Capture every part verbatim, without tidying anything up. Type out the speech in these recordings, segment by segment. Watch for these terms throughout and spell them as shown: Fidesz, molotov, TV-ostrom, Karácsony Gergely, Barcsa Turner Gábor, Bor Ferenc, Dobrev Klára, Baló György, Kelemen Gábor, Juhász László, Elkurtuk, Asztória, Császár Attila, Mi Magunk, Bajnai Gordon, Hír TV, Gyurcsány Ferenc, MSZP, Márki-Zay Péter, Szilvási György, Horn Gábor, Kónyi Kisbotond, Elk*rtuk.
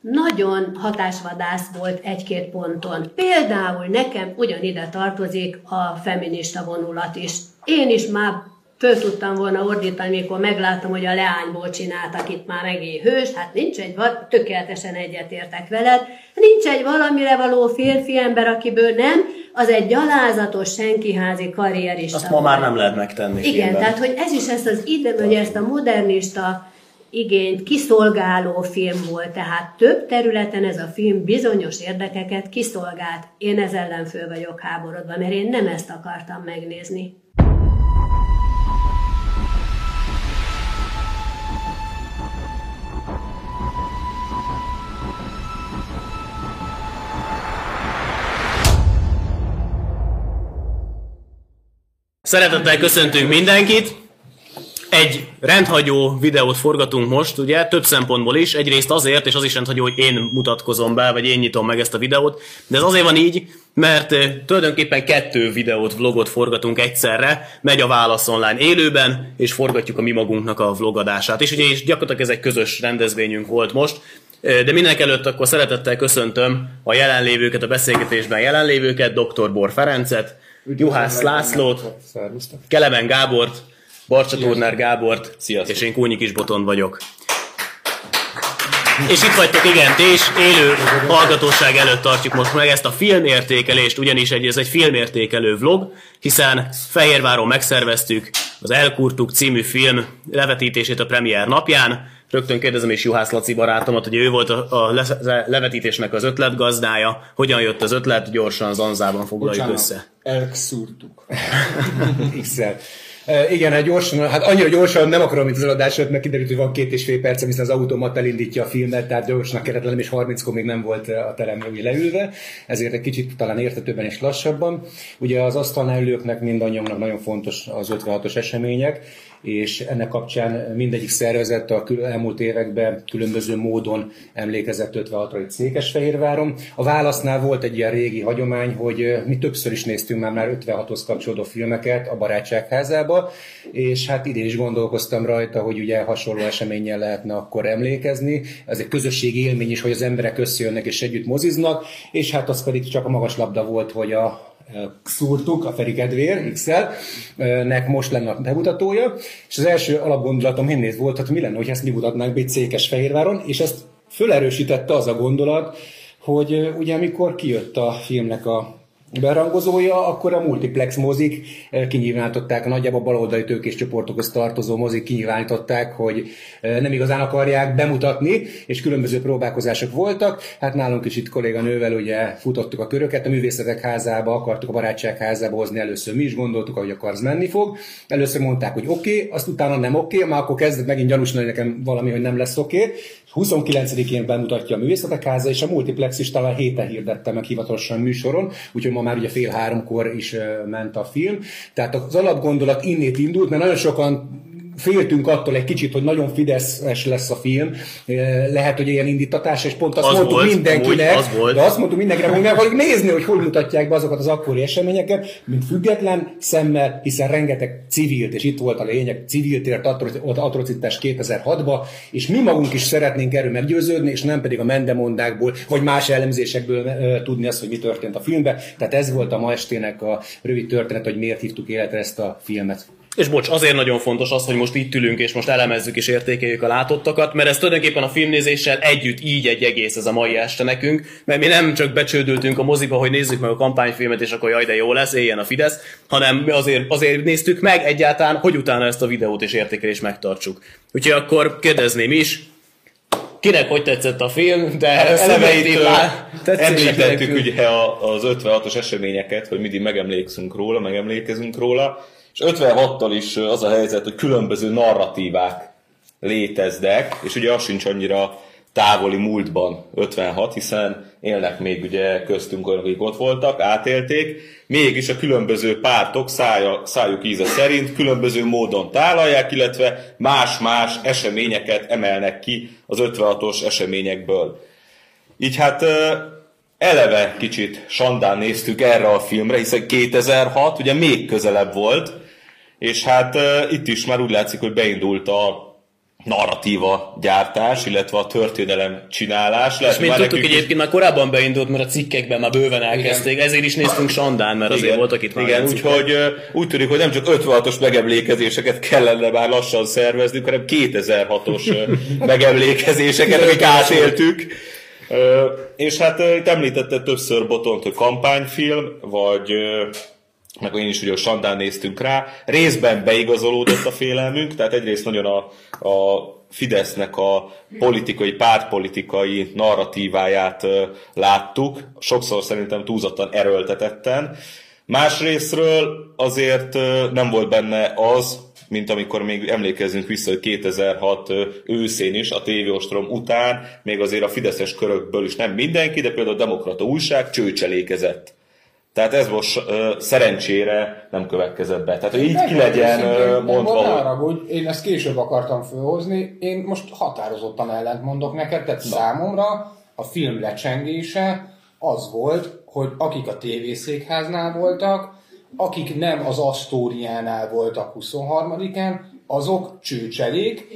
nagyon hatásvadász volt egy-két ponton. Például nekem ugyanide tartozik a feminista vonulat is. Én is már föl tudtam volna ordítani, mikor megláttam, hogy a leányból csináltak itt már megint hős, hát nincs egy, tökéletesen egyetértek veled, nincs egy valamire való férfi ember, akiből nem, az egy gyalázatos senkiházi karrierista. Azt ma már nem lehet megtenni. Igen, filmben. Tehát hogy ez is ezt az időben, hogy ezt a modernista igényt kiszolgáló film volt, tehát több területen ez a film bizonyos érdekeket kiszolgált. Én ez ellen föl vagyok háborodva, mert én nem ezt akartam megnézni. Szeretettel köszöntünk mindenkit! Egy rendhagyó videót forgatunk most, ugye, több szempontból is. Egyrészt azért, és az is rendhagyó, hogy én mutatkozom be, vagy én nyitom meg ezt a videót. De ez azért van így, mert tulajdonképpen kettő videót, vlogot forgatunk egyszerre. Megy a Válasz Online élőben, és forgatjuk a Mi Magunknak a vlogadását. És ugye is gyakorlatilag ez egy közös rendezvényünk volt most. De mindenekelőtt akkor szeretettel köszöntöm a jelenlévőket, a beszélgetésben jelenlévőket, doktor Bor Ferencet, Juhász Lászlót, Kelemen Gábort, Barcsa Turner Gábort, sziasztok. És én Kónyi Kisbotond vagyok. És itt vagytok, igen, és élő hallgatóság előtt tartjuk most meg ezt a filmértékelést, ugyanis egy, ez egy filmértékelő vlog, hiszen Fehérváron megszerveztük az Elkurtuk című film levetítését a premier napján. Rögtön kérdezem is Juhász Laci barátomat, hogy ő volt a levetítésnek az ötletgazdája. Hogyan jött az ötlet? Gyorsan, zanzában foglaljuk Bocsánat, össze. Elkszúrtuk. X-el. E, igen, hát gyorsan, hát annyira gyorsan nem akarom, mint az adásra, mert kiderült, hogy van két és fél percem, hiszen az automat elindítja a filmet, tehát gyorsnak keretlenem, és harminckor még nem volt a teremre úgy leülve, ezért egy kicsit talán értetőben és lassabban. Ugye az asztalnál ülőknek, mindannyiunknak nagyon fontos az ötvenhatos események, és ennek kapcsán mindegyik szervezet a elmúlt években különböző módon emlékezett ötvenhatra itt Székesfehérváron. A Válasznál volt egy ilyen régi hagyomány, hogy mi többször is néztünk már, már ötvenhathoz kapcsolódó filmeket a Barátságházába, és hát idén is gondolkoztam rajta, hogy ugye hasonló eseménnyel lehetne akkor emlékezni. Ez egy közösségi élmény is, hogy az emberek összejönnek és együtt moziznak, és hát az pedig csak a magas labda volt, hogy a szúrtuk, a Feri kedvér, X-el-nek most lenne a bemutatója, és az első alapgondolatom innét volt, hogy mi lenne, hogy ezt mi mutatnánk be Székesfehérváron, és ezt fölerősítette az a gondolat, hogy ugye amikor kijött a filmnek a berangozója, akkor a multiplex mozik kinyilvánították, nagyjából baloldali tőkés csoportokhoz tartozó mozik kinyilvánították, hogy nem igazán akarják bemutatni, és különböző próbálkozások voltak. Hát nálunk is itt kolléganővel ugye futottuk a köröket, a Művészetek Házába akartuk a Barátságházába hozni először, mi is gondoltuk, ahogy akarsz menni fog. Először mondták, hogy oké, okay, azt utána nem oké, okay, már akkor kezdett megint gyanúsítani nekem valami, hogy nem lesz oké. Okay. huszonkilencedikén bemutatja a Művészetek Háza, és a multiplex is talán héten hirdette meg hivatalosan műsoron, úgyhogy ma már ugye fél háromkor is ment a film. Tehát az alapgondolat innét indult, mert nagyon sokan féltünk attól egy kicsit, hogy nagyon fideszes lesz a film, lehet, hogy ilyen indítatás, és pont azt az mondtuk volt, mindenkinek, úgy, az de azt mondtuk mindenkinek, hogy meg akarjuk nézni, hogy hol mutatják be azokat az akkori eseményeket, mint független szemmel, hiszen rengeteg civilt, és itt volt a lényeg, civilt ért atrocitás kétezer-hatba, és mi magunk is szeretnénk erről meggyőződni, és nem pedig a mendemondákból, vagy más elemzésekből tudni azt, hogy mi történt a filmben. Tehát ez volt a ma estének a rövid történet, hogy miért hívtuk életre ezt a filmet. És bocs, azért nagyon fontos az, hogy most itt ülünk, és most elemezzük és értékeljük a látottakat, mert ez tulajdonképpen a filmnézéssel együtt így egy egész ez a mai este nekünk, mert mi nem csak becsődültünk a moziba, hogy nézzük meg a kampányfilmet, és akkor jaj, de jó lesz, éljen a Fidesz, hanem azért, azért néztük meg egyáltalán, hogy utána ezt a videót és értékelést megtartsuk. Úgyhogy akkor kérdezném is, kinek hogy tetszett a film, de elemeitől említettük ugye az ötvenhatos eseményeket, hogy mindig megemlékszünk róla, megemlékezünk róla, és ötvenhattal is az a helyzet, hogy különböző narratívák léteznek, és ugye az sincs annyira távoli múltban ötvenhat, hiszen élnek még ugye köztünk olyan, akik ott voltak, átélték, mégis a különböző pártok szája, szájuk íze szerint különböző módon tálalják, illetve más-más eseményeket emelnek ki az ötvenhatos eseményekből. Így hát eleve kicsit sandán néztük erre a filmre, hiszen kétezer-hat ugye még közelebb volt, és hát uh, itt is már úgy látszik, hogy beindult a narratíva gyártás, illetve a történelem csinálás. Lehet, és mint tudtuk, nekünk... egyébként már korábban beindult, mert a cikkekben már bőven elkezdték, igen. Ezért is néztünk Sandán, mert igen. azért voltak itt már. Igen, úgyhogy úgy tűnik, hogy nem csak ötvenhatos megemlékezéseket kellene már lassan szerveznünk, hanem kétezer-hatos megemlékezéseket, amik átéltük. És hát itt említette többször Botont, hogy kampányfilm, vagy... meg én is ugye Sandán néztünk rá, részben beigazolódott a félelmünk, tehát egyrészt nagyon a, a Fidesznek a politikai, pártpolitikai narratíváját láttuk, sokszor szerintem túlzottan erőltetetten. Másrészről azért nem volt benne az, mint amikor még emlékezzünk vissza, hogy kétezer-hat őszén is, a té vé-ostrom után, még azért a fideszes körökből is nem mindenki, de például a Demokrata újság csőcselékezett. Tehát ez most ö, szerencsére nem következett be. Tehát, hogy így ki legyen mondva. Ne haragudj, én ezt később akartam fölhozni, én most határozottan ellent mondok neked, tehát Na. számomra a film lecsengése az volt, hogy akik a tévészékháznál voltak, akik nem az Asztóriánál voltak huszonharmadikán, azok csőcselék,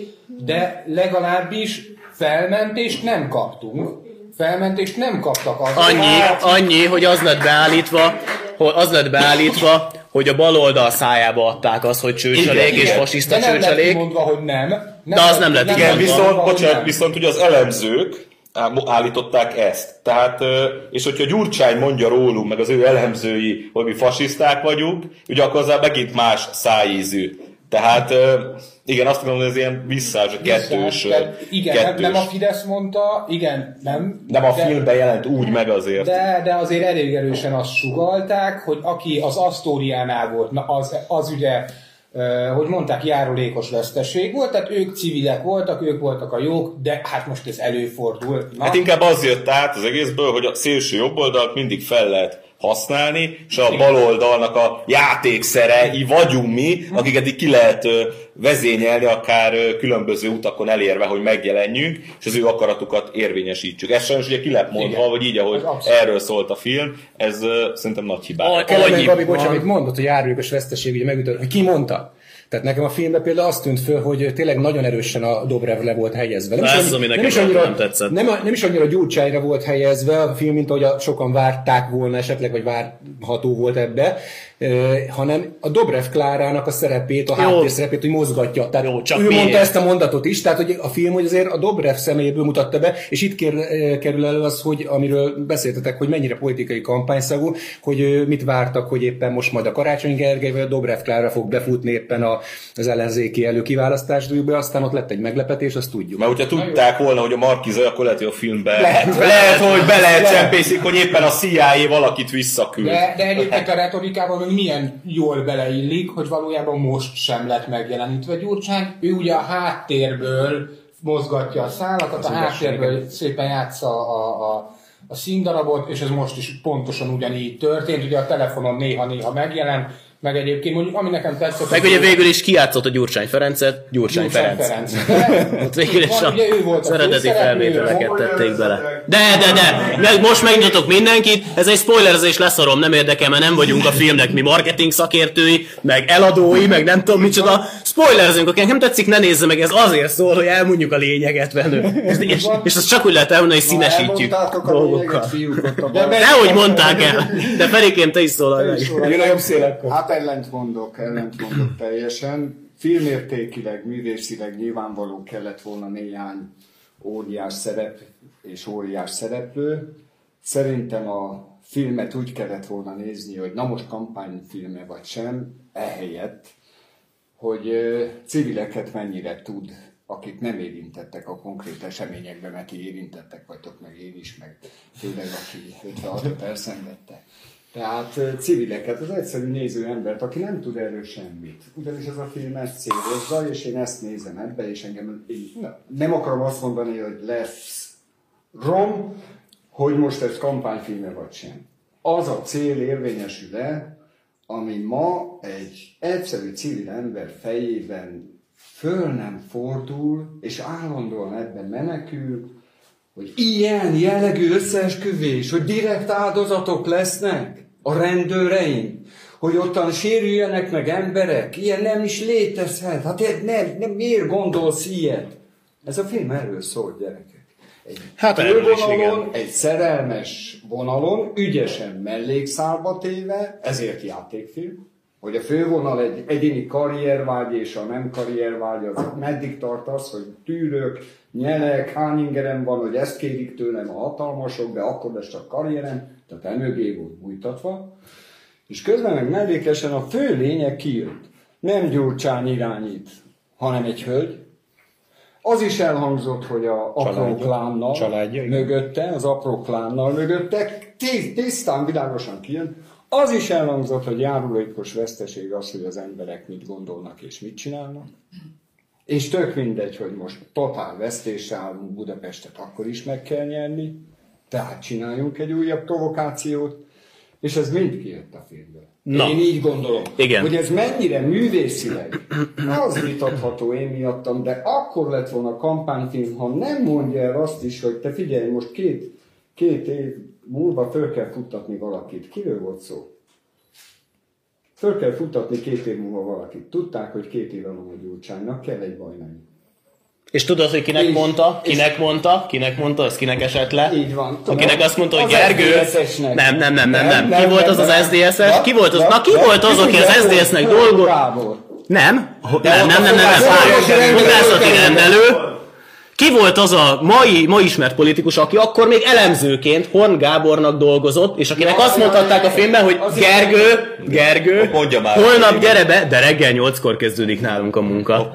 de legalábbis felmentést nem kaptunk. Felmentést nem kaptak az. Annyi, hát... annyi, hogy az lett beállítva, hogy az lett beállítva, hogy a baloldal szájába adták azt, hogy csőcselék és fasiszta csőcselék. Nem lett kimondva, hogy nem. nem De az nem lett kimondva. Viszont, bocsánat, viszont ugye az elemzők állították ezt. Tehát, és hogyha Gyurcsány mondja rólunk, meg az ő elemzői, hogy mi fasiszták vagyunk, ugye akkor azzal megint más szájízű. Tehát igen, azt mondom, hogy ez ilyen visszás, kettős. Igen, kettős. Nem, nem a Fidesz mondta, igen, nem. Nem a filmben jelent úgy meg azért. De, de azért elég erősen azt sugalták, hogy aki az Asztóriánál volt, az, az ugye, hogy mondták, járulékos veszteség volt, tehát ők civilek voltak, ők voltak a jók, de hát most ez előfordul. Na. Hát inkább az jött át az egészből, hogy a szélső jobboldalt mindig fel lehet használni, és a baloldalnak a játékszerei vagyunk mi, akiket így ki lehet vezényelni, akár különböző utakon elérve, hogy megjelenjünk, és az ő akaratukat érvényesítsük. Ez sajnos ugye ki lett mondva, vagy így, ahogy erről szólt a film, ez szerintem nagy hibá. Ellenben, Gabi, bocs, amit mondott, hogy járulékos veszteség, ugye megütött, hogy ki mondta? Tehát nekem a filmben például azt tűnt föl, hogy tényleg nagyon erősen a Dobrev le volt helyezve. Nem, Na, is, annyi, nem, is, annyira, nem, tetszett. Nem, nem is annyira Gyurcsányra volt helyezve a film, mint ahogy a, sokan várták volna esetleg, vagy várható volt ebbe, e, hanem a Dobrev Klárának a szerepét, a háttérszerepét, hogy mozgatja. Tehát Jó, ő miért? mondta ezt a mondatot is, tehát hogy a film hogy azért a Dobrev szeméből mutatta be, és itt kér, kerül elő az, hogy, amiről beszéltetek, hogy mennyire politikai kampányszagú, hogy mit vártak, hogy éppen most majd a Karácsony Gergely, vagy a Dobrev Klára fog befutni éppen a az ellenzéki előkiválasztásdújba, aztán ott lett egy meglepetés, azt tudjuk. Mert hogyha tudták volna, hogy a Márki-Zay, akkor lehet, hogy a filmben lehet, lehet, lehet hogy be lehet csempészik, hogy éppen a cé i á valakit visszaküld. De, de egyébként a retorikában milyen jól beleillik, hogy valójában most sem lett megjelenítve Gyurcsány. Ő ugye a háttérből mozgatja a szálakat, a háttérből szépen játsza a... a a színdarabot, és ez most is pontosan ugyanígy történt, ugye a telefonon néha-néha megjelent, meg egyébként mondjuk, ami nekem tetszett... Meg ugye végül is kijátszott a Gyurcsány Ferencet, Gyurcsány, Gyurcsány Ferenc. Ferenc. Végül is a eredeti felvételeket tették bele. De, de, de! Meg most megnyitok mindenkit, ez egy spoilerezés, leszarom, nem érdekel, mert nem vagyunk a filmnek mi marketing szakértői, meg eladói, meg nem tudom micsoda. Spoilerezünk, akinek nem tetszik, ne nézze meg, ez azért szól, hogy elmondjuk a lényeget velünk. És, és azt csak úgy lehet elmondani, hogy színesítjük dolgokkal. Nehogy mondták el, de Ferikém, te is szólalj meg. Jön a jobb szélekkor. Hát ellent mondok, ellent mondok teljesen. Filmértékileg, művészileg nyilvánvaló kellett volna néhány óriás szerep és óriás szereplő. Szerintem a filmet úgy kellett volna nézni, hogy na most kampányfilme vagy sem, ehelyett, hogy civileket mennyire tud, akik nem érintettek a konkrét eseményekben, mert ti érintettek vagytok, meg én is, meg főleg aki ötvenhatot elszenvedte. Tehát civileket, az egyszerű néző embert, aki nem tud erről semmit. Ugyanis ez a film ezt célozza, és én ezt nézem ebbe, és engem nem akarom azt mondani, hogy lesz rom, hogy most ez kampányfilme vagy sem. Az a cél érvényesül-e, ami ma egy egyszerű civil ember fejében föl nem fordul, és állandóan ebben menekül, hogy ilyen jellegű összeesküvés, hogy direkt áldozatok lesznek a rendőreink, hogy ottan sérüljenek meg emberek, ilyen nem is létezhet, hát nem, nem, miért gondolsz ilyet? Ez a film erről szól, gyerekek. Egy hát fővonalon, egy szerelmes vonalon, ügyesen mellékszálba téve, ezért játékfilm, hogy a fővonal egy egyéni karriervágy és a nem karriervágy, az meddig tartasz, hogy tűrök, nyelek, hány ingerem van, hogy ezt kérik tőlem a hatalmasok, de akkor lesz csak karrierem, tehát emögé volt bújtatva. És közben meg mellékesen a fő lényeg kijött. Nem Gyurcsány irányít, hanem egy hölgy. Az is elhangzott, hogy az apró klánnal mögötte, az apró klánnal mögötte, tisztán világosan kijön. Az is elhangzott, hogy járulékos veszteség az, hogy az emberek mit gondolnak és mit csinálnak. És tök mindegy, hogy most totál vesztésre állunk, Budapestet akkor is meg kell nyerni, tehát csináljunk egy újabb provokációt, és ez mind kijött a filmből. Na. Én így gondolom, igen. Hogy ez mennyire művészileg, az vitatható én miattam, de akkor lett volna kampányfilm, ha nem mondja el azt is, hogy te figyelj, most két, két év múlva föl kell futtatni valakit. Kiről volt szó? Föl kell futtatni két év múlva valakit. Tudták, hogy két éve van a Gyurcsánynak, kell egy Bajnai. És tudod, hogy kinek és, mondta, kinek mondta, kinek mondta, az kinek esett le? Így van. Tudom. Akinek azt mondta, hogy az Gergő... Nem, nem, nem, nem, nem. Ki volt az az es zé dé es-es? Ki volt az, na ki volt az, aki az es zé dé es-nek dolgozott? Nem, nem, nem, nem, nem, nem. Fogászati rendelő. Ki volt az a mai, mai ismert politikus, aki akkor még elemzőként Horn Gábornak dolgozott, és akinek azt mondhatták a filmben, hogy Gergő, Gergő, holnap gyere be, de reggel nyolckor kezdődik nálunk a munka.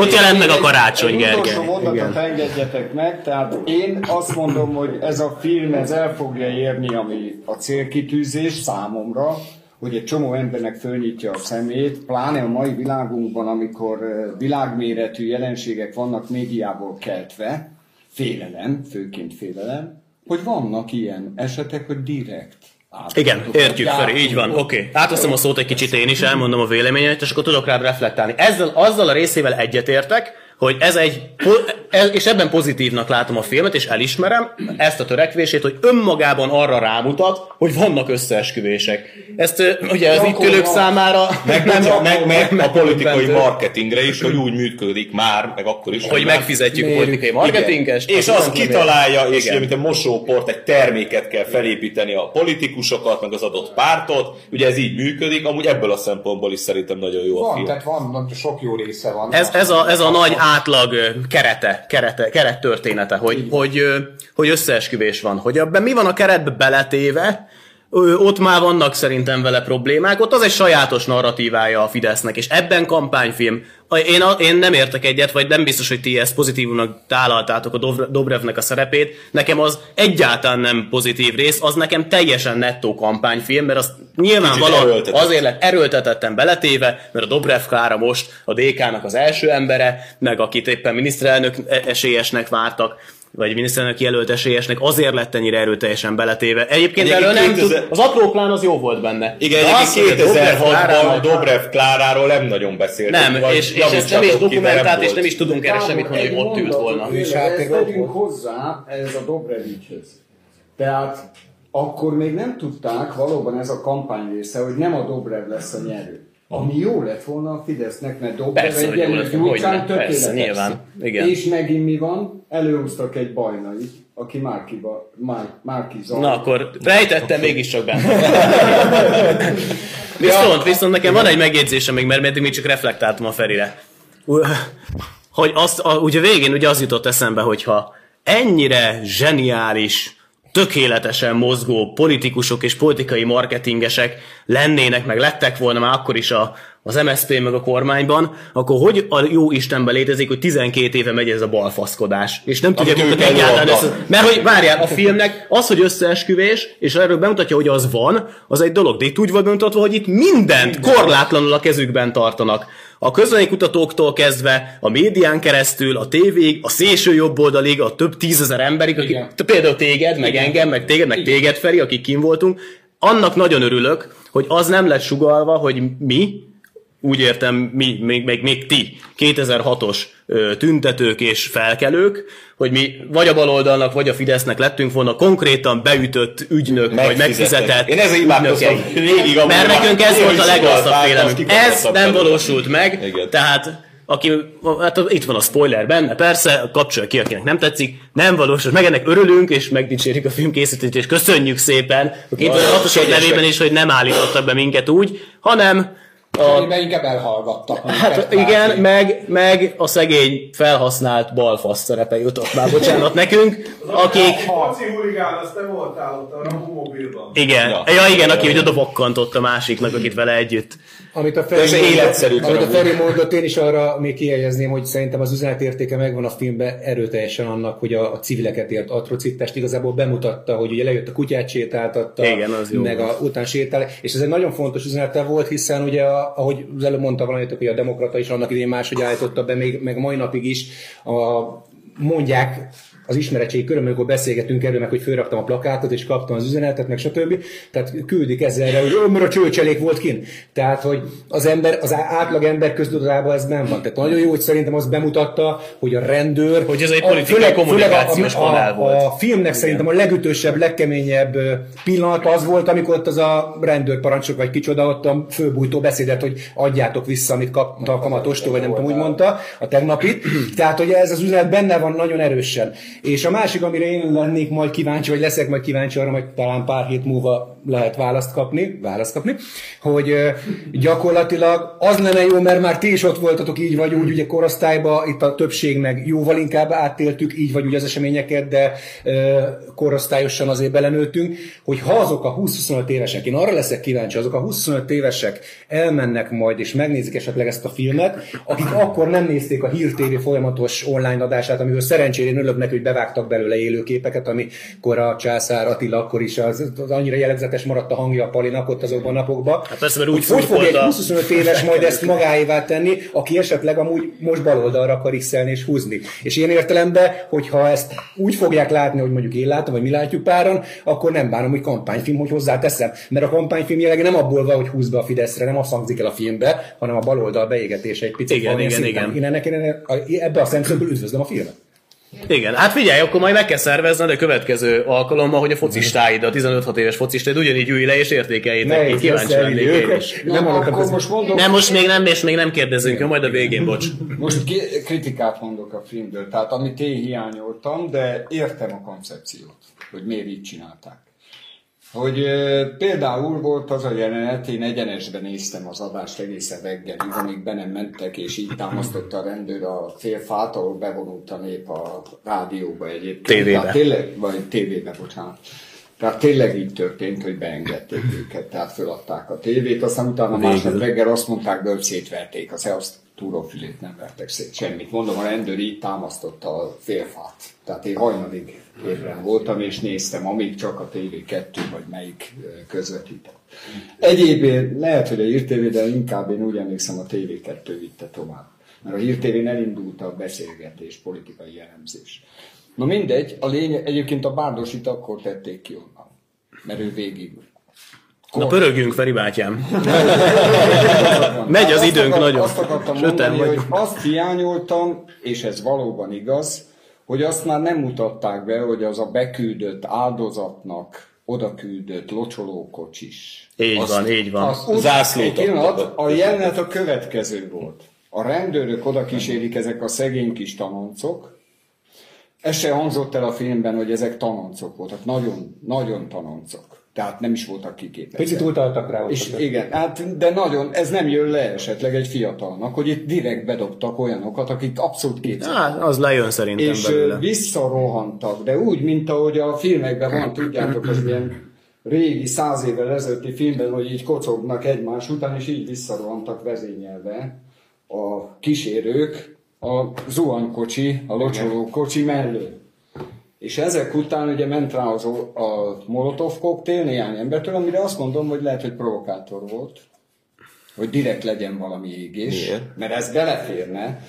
Ott jelent meg a Karácsony Gergely. Egy utolsó mondatot engedjetek meg, tehát én azt mondom, hogy ez a film ez el fogja érni, ami a célkitűzés számomra, hogy egy csomó embernek fölnyitja a szemét, pláne a mai világunkban, amikor világméretű jelenségek vannak médiából keltve, félelem, főként félelem, hogy vannak ilyen esetek, hogy direkt. Igen, értjük, Feri, így van, oké. Okay. Átveszem a szót egy kicsit én is, elmondom a véleményet, és akkor tudok rád reflektálni. Ezzel, azzal a részével egyetértek, hogy ez egy, és ebben pozitívnak látom a filmet, és elismerem ezt a törekvését, hogy önmagában arra rámutat, hogy vannak összeesküvések. Ezt ugye az itt ülők számára... Meg, nem, a, meg, meg a politikai marketingre is, hogy úgy működik már, meg akkor is. Hogy megfizetjük politikai marketingest. És azt kitalálja, és ugye, mint a mosóport, egy terméket kell felépíteni a politikusokat, meg az adott pártot. Ugye ez így működik, amúgy ebből a szempontból is szerintem nagyon jó a film. Van, tehát van, sok jó része van. Ez, ez, a, ez a nagy átlag kerete, kerete, keret története, hogy, hogy, hogy összeesküvés van. Hogy abban mi van a keretbe beletéve, ott már vannak szerintem vele problémák, ott az egy sajátos narratívája a Fidesznek, és ebben kampányfilm. Én, a, én nem értek egyet, vagy nem biztos, hogy ti ezt pozitívnak tálaltátok a Dobrevnek a szerepét. Nekem az egyáltalán nem pozitív rész, az nekem teljesen nettó kampányfilm, mert az nyilvánvalóan azért lett erőltetetten beletéve, mert a Dobrev Klára most a dé ká-nak az első embere, meg akit éppen miniszterelnök esélyesnek vártak, vagy miniszterelnök jelölt esélyesnek, azért lett ennyire erőteljesen beletéve. Egyébként erről nem tud, az apró klán az jó volt benne. Igen, egyébként kétezer-hatban Dobrev Kláráról nem nagyon beszéltünk. Nem, és, és ez nem is dokumentált, és nem is tudunk erre semmit, hogy ott ült volna. És tegyünk hozzá ez a Dobrev ügyhöz. Tehát akkor még nem tudták, valóban ez a kampány része, hogy nem a Dobrev lesz a nyerő. Ami jó lett volna a Fidesznek, mert Dobrev egyenlő Gyurcsány tökéletes. És megint mi van? Előhúztak egy Bajnait, aki Márki-Zay. Na akkor rejtettem mégiscsak benne. viszont, viszont nekem van egy megjegyzésem még, mert eddig még csak reflektáltam a Ferire. Hogy azt, a, ugye végén ugye az jutott eszembe, hogyha ennyire zseniális, tökéletesen mozgó politikusok és politikai marketingesek lennének, meg lettek volna már akkor is a, az em es zé pé meg a kormányban, akkor hogy a jó Istenben létezik, hogy tizenkét éve megy ez a balfaszkodás. És nem tudják őket egyáltalán össze... Mert hogy várjál, a filmnek az, hogy összeesküvés, és erről bemutatja, hogy az van, az egy dolog. De itt úgy volt bemutatva, hogy itt mindent korlátlanul a kezükben tartanak. A közvéleménykutatóktól kezdve, a médián keresztül, a tévéig, a szélső jobb oldalig, a több tízezer emberig, akik, például téged, meg igen, engem, meg téged, meg igen, téged, Feri, akik kim voltunk, annak nagyon örülök, hogy az nem lett sugallva, hogy mi úgy értem, mi, még, még, még ti, kétezer-hatos tüntetők és felkelők, hogy mi vagy a baloldalnak, vagy a Fidesznek lettünk volna konkrétan beütött ügynök, meg vagy megfizetett ügynökei. Végig, mert nekünk ez volt a legrosszabb félelmünk. Ez nem valósult meg, igen. Tehát... Aki, hát itt van a spoiler benne, persze, kapcsolja ki, akinek nem tetszik, nem valós, meg ennek örülünk, és megdicsérjük a filmkészítőt, és köszönjük szépen a kétezer-hatosok nevében is, hogy nem állítottak be minket úgy, hanem... A, mert inkább elhallgattak. Hát igen, meg, meg a szegény felhasznált balfasz szerepe jutott már, bocsánat, nekünk, akik... A harci huligán, azt te voltál ott a mobilban. Igen, ja, ja igen, aki ugye dobokkantott a másiknak, akit vele együtt. Amit a Feri mondott, én is arra még kijegyezném, hogy szerintem az üzenetértéke megvan a filmben erőteljesen annak, hogy a, a civileket ért atrocitást igazából bemutatta, hogy ugye lejött a kutyát sétáltatta, igen, meg a, után sétál, és ez egy nagyon fontos üzenete volt, hiszen ugye a, ahogy az előbb mondta valamelyitek, hogy a Demokrata is annak idején máshogy állította be, még, meg mai napig is a, mondják az ismeretségi körömben, amikor beszélgetünk erről, meg hogy fölraktam a plakátot, és kaptam az üzenetet, meg stb. Tehát küldik ezzelre, hogy ömör a csőcselék volt kint. Tehát, hogy az ember, az átlag ember köztudatában ez nem van. Tehát nagyon jó, hogy szerintem azt bemutatta, hogy a rendőr... Hogy ez egy politikai kommunikációs kanál volt. A filmnek igen. Szerintem a legütősebb, legkeményebb pillanat az volt, amikor ott az a rendőrparancsok, vagy kicsoda, ott a főbújtó beszédet, hogy adjátok vissza, amit kapta a kamatostól, vagy nem tudom, úgy mondta, a tegnapit. Tehát, hogy ez az üzenet benne van nagyon erősen. És a másik, amire én lennék majd kíváncsi, vagy leszek majd kíváncsi arra, majd talán pár hét múlva lehet választ kapni, választ kapni, hogy gyakorlatilag az lenne jó, mert már ti is ott voltatok így vagy úgy, ugye korosztályban, itt a többség meg jóval inkább átéltük így vagy úgy az eseményeket, de korosztályosan azért belenőttünk, hogy ha azok a húsz-huszonöt évesek, én arra leszek kíváncsi, azok a húsz-huszonöt évesek elmennek majd és megnézik esetleg ezt a filmet, akik akkor nem nézték a Hír té vé folyamatos online adását, amiből szerencsére én örülök neki, hogy bevágtak belőle élőképeket, amikor a Császár Attila akkor is az, az annyira jellegzetes maradt a hangja a Palinak ott azokban a napokban. Hát persze, mert úgy hogy fog egy húsz-huszonöt éves majd ezt magáévá tenni, aki esetleg amúgy most baloldalra akar iszelni és húzni. És ilyen értelemben, hogyha ezt úgy fogják látni, hogy mondjuk én látom, vagy mi látjuk páran, akkor nem bánom, hogy kampányfilm, hogy hozzáteszem. Mert a kampányfilm jelenleg nem abból van, hogy húz be a Fideszre, nem azt hangzik el a filmbe, hanem a baloldal beégetése egy picit. Igen, igen, igen. Én ennek, én ennek, ebbe a szemszögből üdvözlöm a filmet. Igen, hát figyelj, akkor majd meg kell szervezned a következő alkalommal, hogy a focistáid, a tizenöt-hat éves focistáid ugyanígy ülj le és értékeljétek, így kíváncsi lennék én is. Na, nem, akkor most mondom, nem, most még nem, és még nem kérdezünk, majd a végén, bocs. Most kritikát mondok a filmből, tehát amit én hiányoltam, de értem a koncepciót, hogy miért így csinálták. Hogy e, például volt az a jelenet, én egyenesben néztem az adást egészen reggelig, amíg be nem mentek, és így támasztotta a rendőr a félfát, ahol bevonult a nép a rádióba egyébként. té vé-be. Tényleg, vagy té vé-be, bocsánat. Tehát tényleg így történt, hogy beengedték őket, tehát föladták a tévét, aztán utána másnap reggel azt mondták be, hogy szétverték, az azt túrófülét nem vertek szét, semmit. Mondom, a rendőr így támasztotta a félfát. Tehát én hajnalig ébren voltam, és néztem, amíg csak a té vé kettő, vagy melyik közvetített. Egyébként lehet, hogy a Hír té vé, de inkább én úgy emlékszem, a té vé kettő vitte tovább. Mert a Hír té vén elindult a beszélgetés, politikai elemzés. Na mindegy, a lényeg, egyébként a Bárdosit akkor tették ki onnan, mert ő végig. Kor... Na pörögjünk, Feri bátyám. Megy az azt időnk akar, nagyon. Azt akartam Söten mondani, vagyunk. Hogy azt hiányoltam, és ez valóban igaz, hogy azt már nem mutatták be, hogy az a beküldött áldozatnak odaküldött locsolókocsis. Így azt, van, így van. Zászlót adtak. A jelenet a következő volt. A rendőrök odakísérik ezek a szegény kis tanoncok. Ez se hangzott el a filmben, hogy ezek tanoncok voltak. Nagyon, nagyon tanoncok. Tehát nem is voltak kiképezve. Picit utaltak rá. És igen, hát, de nagyon, ez nem jön le esetleg egy fiatalnak, hogy itt direkt bedobtak olyanokat, akik abszolút képzeltek. Az lejön szerintem és belőle. És visszarohantak, de úgy, mint ahogy a filmekben van, tudjátok, az ilyen régi, száz évvel ezelőtti filmben, hogy így kocognak egymás után, és így visszarohantak vezényelve a kísérők, a zuhanykocsi, a locsolókocsi mellő. És ezek után ugye ment rá az a molotov koktél néhány embertől, amire azt mondom, hogy lehet, hogy provokátor volt, hogy direkt legyen valami égés, igen. Mert ez beleférne.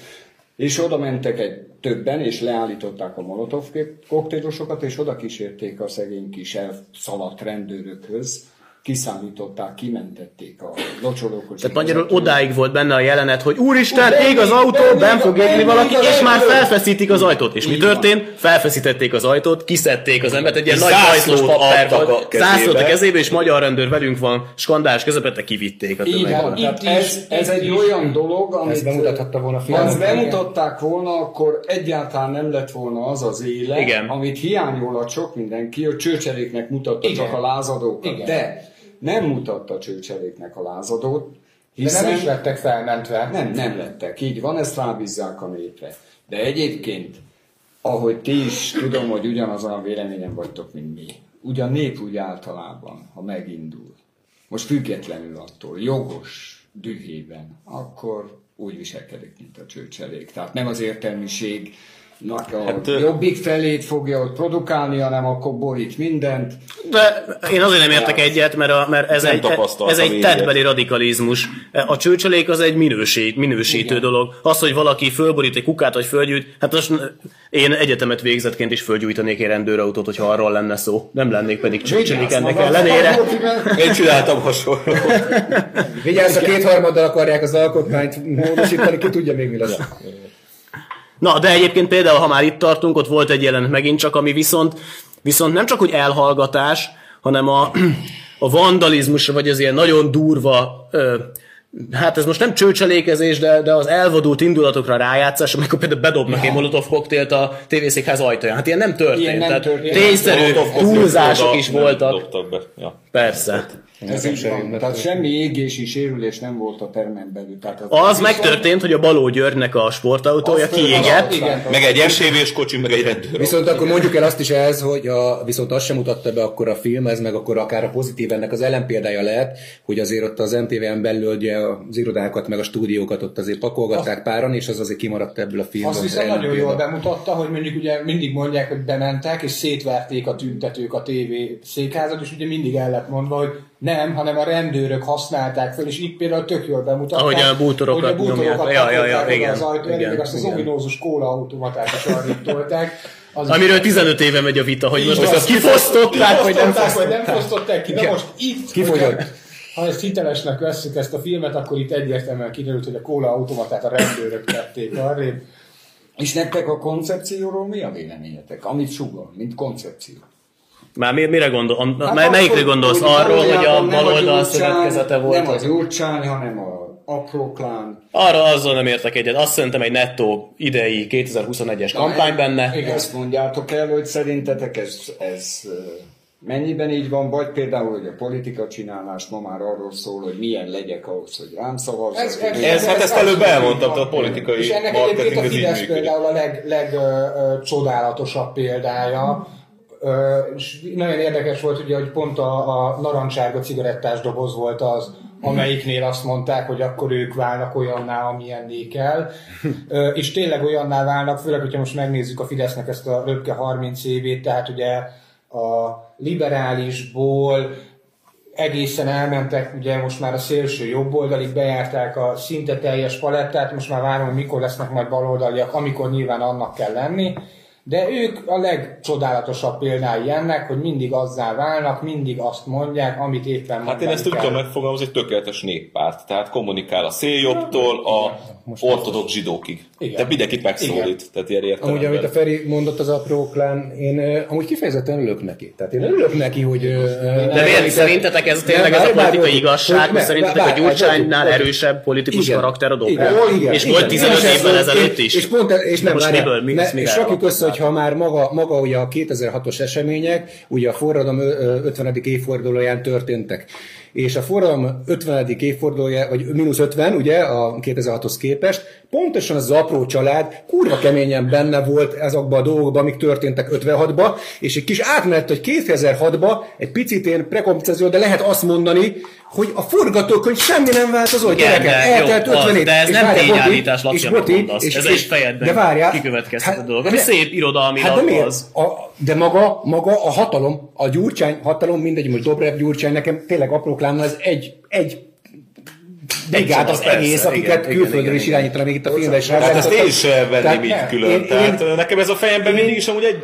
És oda mentek egy többen, és leállították a molotov koktélosokat, és oda kísérték a szegény kis elszaladt rendőrökhöz, kiszámították, kimentették a locsolókocsit. Tehát magyarul odáig volt benne a jelenet, hogy úristen, ég az autó, benn fog égni valaki, és már felfeszítik az ajtót. És mi történt? Felfeszítették az ajtót, kiszedték az embert, egy ilyen nagy hajszlós papírral, zászlót a kezébe, és magyar rendőr velünk van, skandálás közepette kivitték a tömeget. Ez egy olyan dolog, amit bemutathatta volna film. Ha bemutatták volna, akkor egyáltalán nem lett volna az az élet, amit hiányolat sok mindenki, hogy Csőcseréknek mutatta csak a lázadókat. De nem mutatta Csőcseréknek a lázadót, hiszen... De nem is lettek felmentve. Nem, nem lettek. Így van, ezt rábízzák a népre. De egyébként, ahogy ti is tudom, hogy ugyanazon a véleményen vagytok, mint mi. Ugye a nép úgy általában, ha megindul, most függetlenül attól, jogos dühében, akkor úgy viselkedik, mint a Csőcserék. Tehát nem az értelmiség... Na, hát, a jobbik felét fogja ott produkálni, hanem akkor borít mindent. De én azért nem értek egyet, mert, a, mert ez, egy, ez egy tettbeli radikalizmus. A Csőcselék az egy minősít, minősítő igen. dolog. Az, hogy valaki fölborít egy kukát, vagy földgyűjt, hát most én egyetemet végzetként is földgyújtanék egy rendőrautót, hogyha arról lenne szó. Nem lennék pedig Csőcselék ennek ellenére. Én csináltam hasonlót. Vigyázz, a kétharmaddal akarják az alkotmányt módosítani, ki tudja még mi lesz. Na, de egyébként például, ha már itt tartunk, ott volt egy jelenet megint csak, ami viszont, viszont nem csak úgy elhallgatás, hanem a, a vandalizmus, vagy az ilyen nagyon durva, ö, hát ez most nem csőcselékezés, de, de az elvadult indulatokra rájátszás, amikor például bedobnak egy molotov koktélt a tévészékház ajtaján. Hát ilyen nem történt. Ilyen nem történt. Tehát tényszerű túlzások is voltak. Ja. Persze. Ez is van. Tehát semmi égési sérülés nem volt a termen belül. Tehát az az megtörtént, hogy a Baló Györgynek a sportautója kiégett. Meg egy es té vés kocsi, meg egy rendőr. Viszont akkor mondjuk el azt is ez, hogy a, viszont azt sem mutatta be akkor a film, ez meg akkor akár a pozitív ennek az ellenpéldája lehet, hogy azért ott az em té vén belül ugye az irodákat, meg a stúdiókat ott azért pakolgatták azt páran, és az azért kimaradt ebből a filmből. Azt viszont nagyon jól bemutatta, hogy mondjuk ugye mindig mondják, hogy bementek, és szétverték a tüntetők a té vé székházat, és ugye mindig el lett mondva, hogy nem, hanem a rendőrök használták fel, és itt például tök jól bemutatták, ahogy a bútorokat nyomják, ja, ja, ja, igen, az ajtó elé, meg azt az ominózus kólaautomatát is arrébb tolták. Az amiről tizenöt éve megy a vita, hogy most ezt kifosztották, vagy nem fosztották ki. De most itt, ha ezt hitelesnek vesszük ezt a filmet, akkor itt egyértelműen kiderült, hogy a kólaautomatát a rendőrök tették arrébb. És nektek a koncepcióról mi a véleményetek? Amit sugal, mint koncepció. Már mire gondol, a, hát melyikre gondolsz? Arról, hogy a baloldal szövetkezete volt? Nem a Gyurcsány, hanem a apró klán. Arra azzal nem értek egyet. Azt szerintem egy nettó idei kétezer-huszonegyes kampány benne. Igen, ezt mondjátok el, hogy szerintetek ez, ez mennyiben így van? Vagy például, hogy a politika csinálás ma már arról szól, hogy milyen legyek ahhoz, hogy rám szavazzak. Ez, ez, ez, hát ezt előbb elmondtam, a politikai és ennek egyébként a Fidesz például a legcsodálatosabb leg, uh, példája. Uh, és nagyon érdekes volt ugye, hogy pont a, a narancsárga cigarettás doboz volt az, amelyiknél azt mondták, hogy akkor ők válnak olyanná, amilyenné kell. Uh, és tényleg olyanná válnak, főleg, hogyha most megnézzük a Fidesznek ezt a röpke harminc évét, tehát ugye a liberálisból egészen elmentek, ugye most már a szélső jobboldalig bejárták a szinte teljes palettát, most már várom, mikor lesznek majd baloldaliak, amikor nyilván annak kell lenni. De ők a legcsodálatosabb példái ennek, hogy mindig azzá válnak, mindig azt mondják, amit éppen mondják. Hát én ezt úgy tudom megfogalmazni, hogy tökéletes néppárt. Tehát kommunikál a széljobbtól a ortodox zsidókig. Igen. Tehát mindenkit megszólít. Tehát ilyen értelemben. Amúgy, amit a Feri mondott az apró klán, én amúgy kifejezetten ülök neki. Tehát én ülök neki, hogy... De miért szerintetek ez tényleg ez a politikai igazság? Szerintetek a Gyurcsánynál erősebb politikus karakter a Dobrev? És volt tizenöt évvel ezelőtt is. És most miből, és rakjuk össze, hogyha már maga, maga ugye a kétezer-hatos események, ugye a forradalom ötvenedik évfordulóján történtek. És a forradalom ötvenedik évfordulója, vagy mínusz ötven, ugye, a kétezer-hathoz képest, pontosan az apró család kurva keményen benne volt ezekben a dolgokban, amik történtek ötvenhatba, és egy kis átmenet, hogy kétezer-hatba egy picit én prekompenzáló, de lehet azt mondani, hogy a forgatókönyv semmi nem változó, gyerekek, eltelt ötven év. De ez nem tényállítás, Laci, amit mondasz. Ez egy fejedben kikövetkeztet a dolog. Ami szép irodalmi alap az. De maga, maga a hatalom, a Gyurcsány hatalom, mindegy, most Dobrev Gyurcsány, nekem tényleg apró klán, ez egy, egy brigát az egész, akiket külföldről is irányítanak még itt a filmben. Hát ezt én is venném így külön. Tehát nekem ez a fejemben mindig is amúgy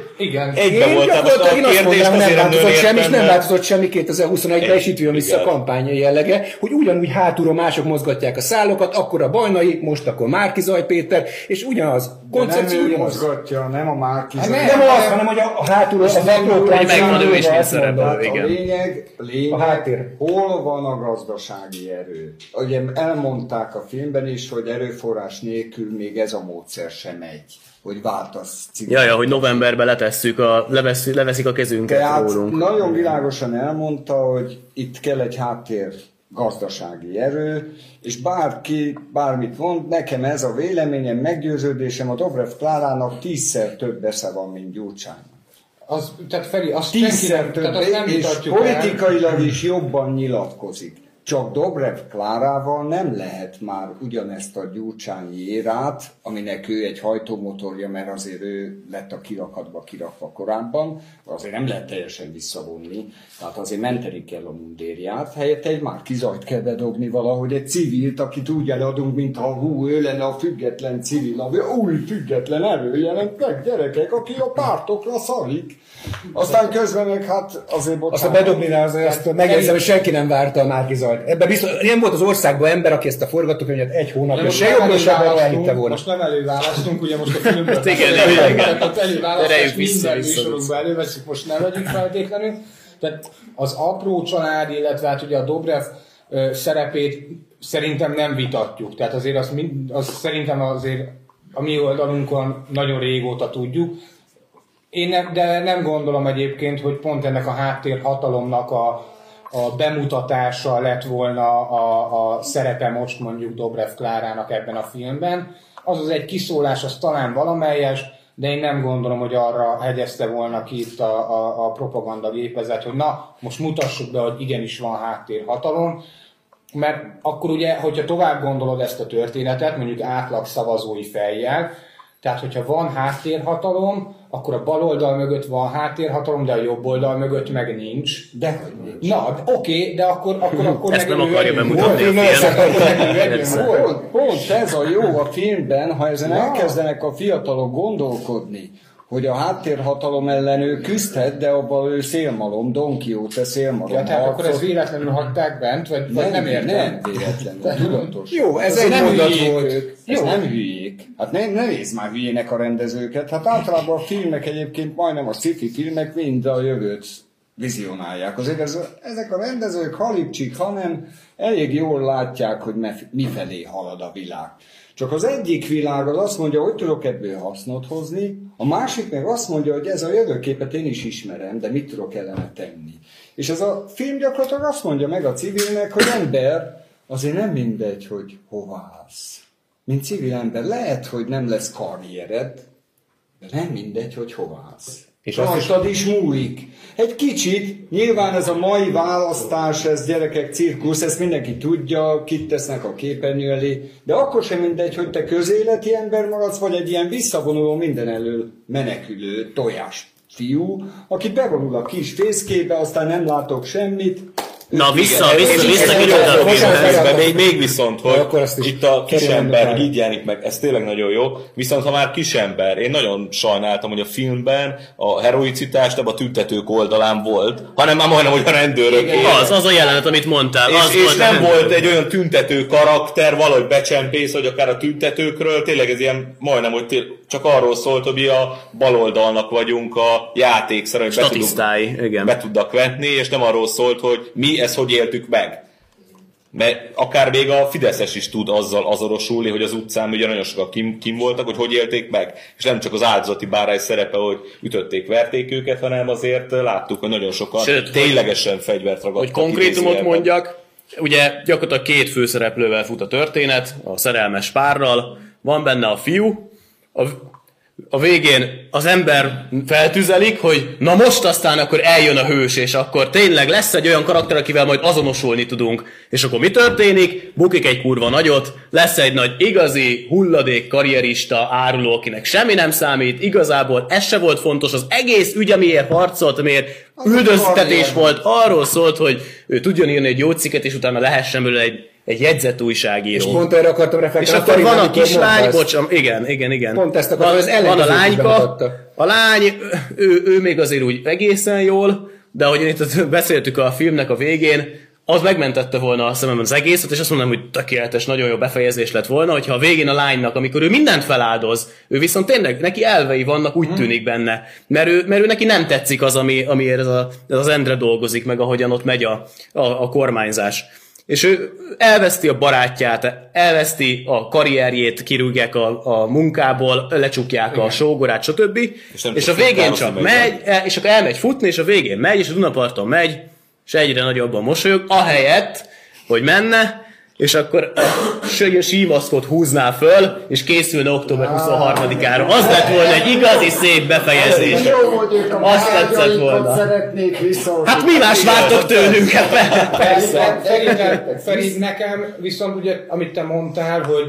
egyben voltál. Én azt mondtam, nem változott semmi, és nem változott semmi kétezer-huszonegyben, és itt jön vissza a kampánya jellege, hogy ugyanúgy hátulról mások mozgatják a szálokat, akkor a Bajnai, most akkor Márki-Zay Péter, és ugyanaz. Koncepció nem mozgatja, nem a Márki-Zay. Nem az, hanem hogy a hátulról a A lényeg, lényeg a háttér. Hol van a gazdasági erő? Ugye elmondták a filmben is, hogy erőforrás nélkül még ez a módszer sem megy, hogy váltasz cipőt. Jaja, hogy novemberben letesszük, a, levesz, leveszik a kezünket. Tehát rólunk. Nagyon világosan elmondta, hogy itt kell egy háttér gazdasági erő, és bárki bármit mond, nekem ez a véleményem, meggyőződésem, a Dobrev Klárának tízszer több esze van, mint Gyurcsánynak. Az, tehát Feri, azt tízszer több, és politikailag is jobban nyilatkozik. Csak Dobrev Klárával nem lehet már ugyanezt a Gyurcsányi érát, aminek ő egy hajtómotorja, mert azért ő lett a kirakatba kirakva korábban, azért nem lehet teljesen visszavonni, tehát azért menteni kell a mundériát, helyette egy Márki-Zayt kell bedobni valahogy, egy civilt, akit úgy eladunk, mintha hú, ő lenne a független civil, ami új független erő jelentek gyerekek, aki a pártokra szalik. Aztán közben meg hát azért bocsánat. Aztán bedobni rá azért, azt megjegyzem, hogy senki nem várta a Márki-Zayt. Ebben biztos, nem volt az országban ember, aki ezt a forgatókönyvet egy hónapja se jobban sem elhitte volna. Most nem előválasztunk, ugye most a filmből tehát előválasztás minden műsorokban előveszik, most nem legyünk feltétlenül. Tehát az apró család, illetve hát ugye a Dobrev szerepét szerintem nem vitatjuk. Tehát azért azt, mind, azt szerintem azért a mi oldalunkon nagyon régóta tudjuk. Én ne, de nem gondolom egyébként, hogy pont ennek a háttér hatalomnak a a bemutatása lett volna a, a szerepe most mondjuk Dobrev Klárának ebben a filmben. Az az egy kiszólás, az talán valamelyes, de én nem gondolom, hogy arra hegyezte volna ki itt a, a, a propaganda gépezet, hogy na, most mutassuk be, hogy igenis van háttérhatalom, mert akkor ugye, hogyha tovább gondolod ezt a történetet, mondjuk átlag szavazói fejjel, tehát hogyha van háttérhatalom, akkor a bal oldal mögött van háttérhatalom, de a jobb oldal mögött meg nincs. De nincs. Na, oké, okay, de akkor, akkor, akkor ezt meg nem akarja bemutatni a filmben. Pont ez a jó a filmben, ha ezen ja. elkezdenek a fiatalok gondolkodni, hogy a háttérhatalom ellen ő küzdhet, de abban ő szélmalom, Don Quixote szélmalom. Ja, tehát akkor ezt véletlenül hagyták bent, vagy nem, nem értem? Nem, véletlenül, tudatos. Jó, ez, ez egy nem mondat hülyék. Volt. Ez nem hülyék. Hát ne, ne nézd már hülyének a rendezőket. Hát általában a filmek egyébként, majdnem a sci-fi filmek mind a jövőt vizionálják. Azért ez, ezek a rendezők halipcsik, hanem elég jól látják, hogy mifelé halad a világ. Csak az egyik világ az azt mondja, hogy tudok ebből hasznot hozni, a másik meg azt mondja, hogy ez a jövőképet én is ismerem, de mit tudok ellene tenni. És ez a film gyakorlatilag azt mondja meg a civilnek, hogy ember, azért nem mindegy, hogy hova állsz. Mint civil ember, lehet, hogy nem lesz karriered, de nem mindegy, hogy hova állsz. És rajtad is múlik. Egy kicsit, nyilván ez a mai választás, ez gyerekek cirkusz, ezt mindenki tudja, kit tesznek a képernyő elé, de akkor sem mindegy, hogy te közéleti ember maradsz, vagy egy ilyen visszavonuló minden elől menekülő tojás fiú, aki bevonul a kis fészkébe, aztán nem látok semmit. Na vissza, igen, vissza, vissza, vissza, még, még viszont, hogy itt a kisember így jelenik meg, ez tényleg nagyon jó, viszont ha már kisember, én nagyon sajnáltam, hogy a filmben a heroicitás nem a tüntetők oldalán volt, hanem már majdnem, hogy a rendőrök. Az, az a jelenet, amit mondtál. És, az és volt nem volt egy olyan tüntető karakter, valahogy becsempész, hogy akár a tüntetőkről, tényleg ez ilyen majdnem, hogy tél, csak arról szólt, hogy a baloldalnak vagyunk a játékszere, hogy be tudunk, be tudnak vetni, és nem arról szólt, hogy mi ezt hogy éltük meg? Mert akár még a fideszes is tud azzal azonosulni, hogy az utcán ugye nagyon sokan kim, kim voltak, hogy hogy élték meg. És nem csak az áldozati bárány szerepe, hogy ütötték, verték őket, hanem azért láttuk, hogy nagyon sokan sőt, ténylegesen hogy, fegyvert ragadtak. Hogy konkrétumot mondjak, ugye gyakorlatilag két főszereplővel fut a történet, a szerelmes párral, van benne a fiú, a, a végén az ember feltüzelik, hogy na most aztán akkor eljön a hős, és akkor tényleg lesz egy olyan karakter, akivel majd azonosulni tudunk. És akkor mi történik? Bukik egy kurva nagyot, lesz egy nagy igazi hulladék karrierista áruló, akinek semmi nem számít, igazából ez se volt fontos, az egész ügy, amiért harcolt, miért üldöztetés volt, arról szólt, hogy ő tudjon írni egy jó cikket, és utána lehessen belőle egy egy jegyzett újságíró. És pont erre akartam reflektálni. És akkor van a kislány, bocsam, igen, igen, igen. Pont ezt akartam, az ellenkezőt is bemutatta. A lány, ő, ő még azért úgy egészen jól, de ahogy itt beszéltük a filmnek a végén, az megmentette volna a szememben az egészet, és azt mondom, hogy tökéletes, nagyon jó befejezés lett volna, hogyha a végén a lánynak, amikor ő mindent feláldoz, ő viszont tényleg, neki elvei vannak, úgy hmm. tűnik benne. Mert ő, mert ő neki nem tetszik az, ami, amiért ez, a, ez az Endre dolgozik, meg ahogyan ott megy a, a, a kormányzás. És ő elveszti a barátját, elveszti a karrierjét, kirúgják a, a munkából, lecsukják igen. a sógorát, stb. És, és a végén csak megy, el, és akkor elmegy futni, és a végén megy, és a Dunaparton megy, és egyre nagyobban mosolyog, ahelyett, hogy menne, és akkor sívaszkot húzná föl, és készülne október huszonharmadikára. Az lett volna egy igazi szép befejezés. Azt tetszett volna. Hát mi más vártok tőlünk? Persze. Feri, nekem viszont ugye, amit te mondtál, hogy,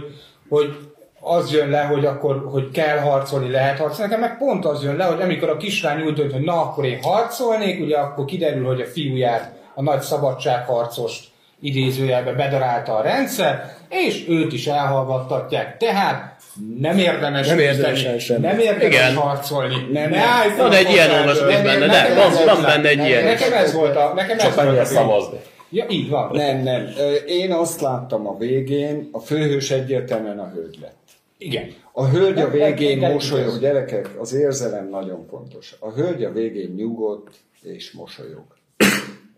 hogy az jön le, hogy akkor hogy kell harcolni, lehet harcolni. Nekem meg pont az jön le, hogy amikor a kislány úgy dönt, hogy na, akkor én harcolnék, ugye akkor kiderül, hogy a fiúját, a nagy szabadságharcost idézőjelbe bedarálta a rendszer, és őt is elhallgattatják. Tehát nem érdemes, nem érdemes, érdemes, nem érdemes harcolni. Nem, nem, nem, van egy ilyen olvasmány benne, de van benne egy ilyen. Nekem ez volt a... Csak meg kell szavazni. Ja, így van. Nem, nem. Én azt láttam a végén, a főhős egyértelműen a hölgy lett. Igen. A hölgy a végén mosolyog, gyerekek, az érzelem nagyon fontos. A hölgy a végén nyugodt és mosolyog.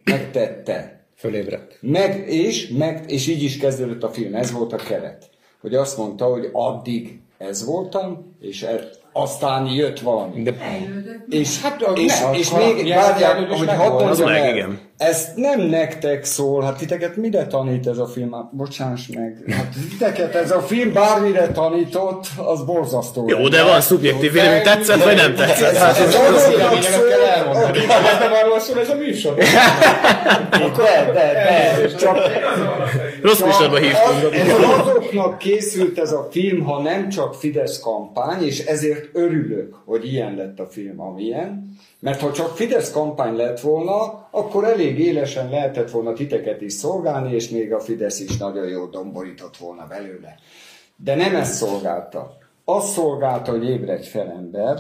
Megtette. Fölébredt. Meg, és, meg, és így is kezdődött a film, ez volt a keret. Hogy azt mondta, hogy addig ez voltam, és ez, aztán jött valami. De... És, hát, és, ne, és még várják, hogy hadd mondjam el, ezt nem nektek szól, hát titeket mire tanít ez a film? Hát, bocsáss meg, hát titeket ez a film bármire tanított, az borzasztó. Jó, de van szubjektív vélemény, tetszett vagy nem tetszett? Hát ez azoknak szól, nem arról szól ez a műsor. De, de, de, csak... Rossz műsorban hívtunk. Azoknak készült ez a film, ha nem csak Fidesz kampány, és ezért örülök, hogy ilyen lett a film, amilyen. Mert ha csak Fidesz kampány lett volna, akkor elég élesen lehetett volna titeket is szolgálni, és még a Fidesz is nagyon jól domborított volna belőle. De nem ezt szolgálta. Azt szolgálta, hogy ébredj fel ember,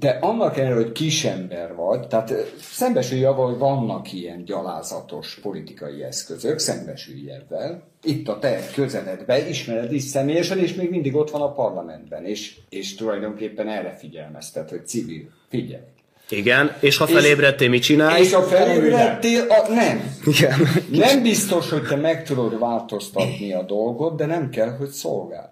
de annak ellenére, hogy kisember vagy, tehát szembesülj avval, hogy vannak ilyen gyalázatos politikai eszközök, szembesülj ebben. Itt a te közeledben ismered is személyesen, és még mindig ott van a parlamentben, és, és tulajdonképpen erre figyelmeztet, hogy civil, figyelj. Igen, és ha felébredtél, mit csinálj? És ha felébredtél, a, nem. Igen. Nem biztos, hogy te meg tudod változtatni a dolgot, de nem kell, hogy szolgáld.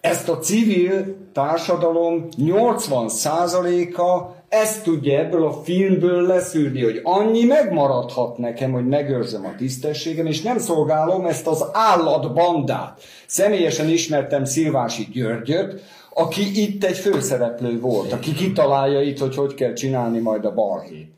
Ezt a civil társadalom nyolcvan százaléka ezt tudja ebből a filmből leszűrni, hogy annyi megmaradhat nekem, hogy megőrzöm a tisztességem, és nem szolgálom ezt az állatbandát. Személyesen ismertem Szilvási Györgyöt, aki itt egy főszereplő volt, aki kitalálja itt, hogy hogy kell csinálni majd a balhét.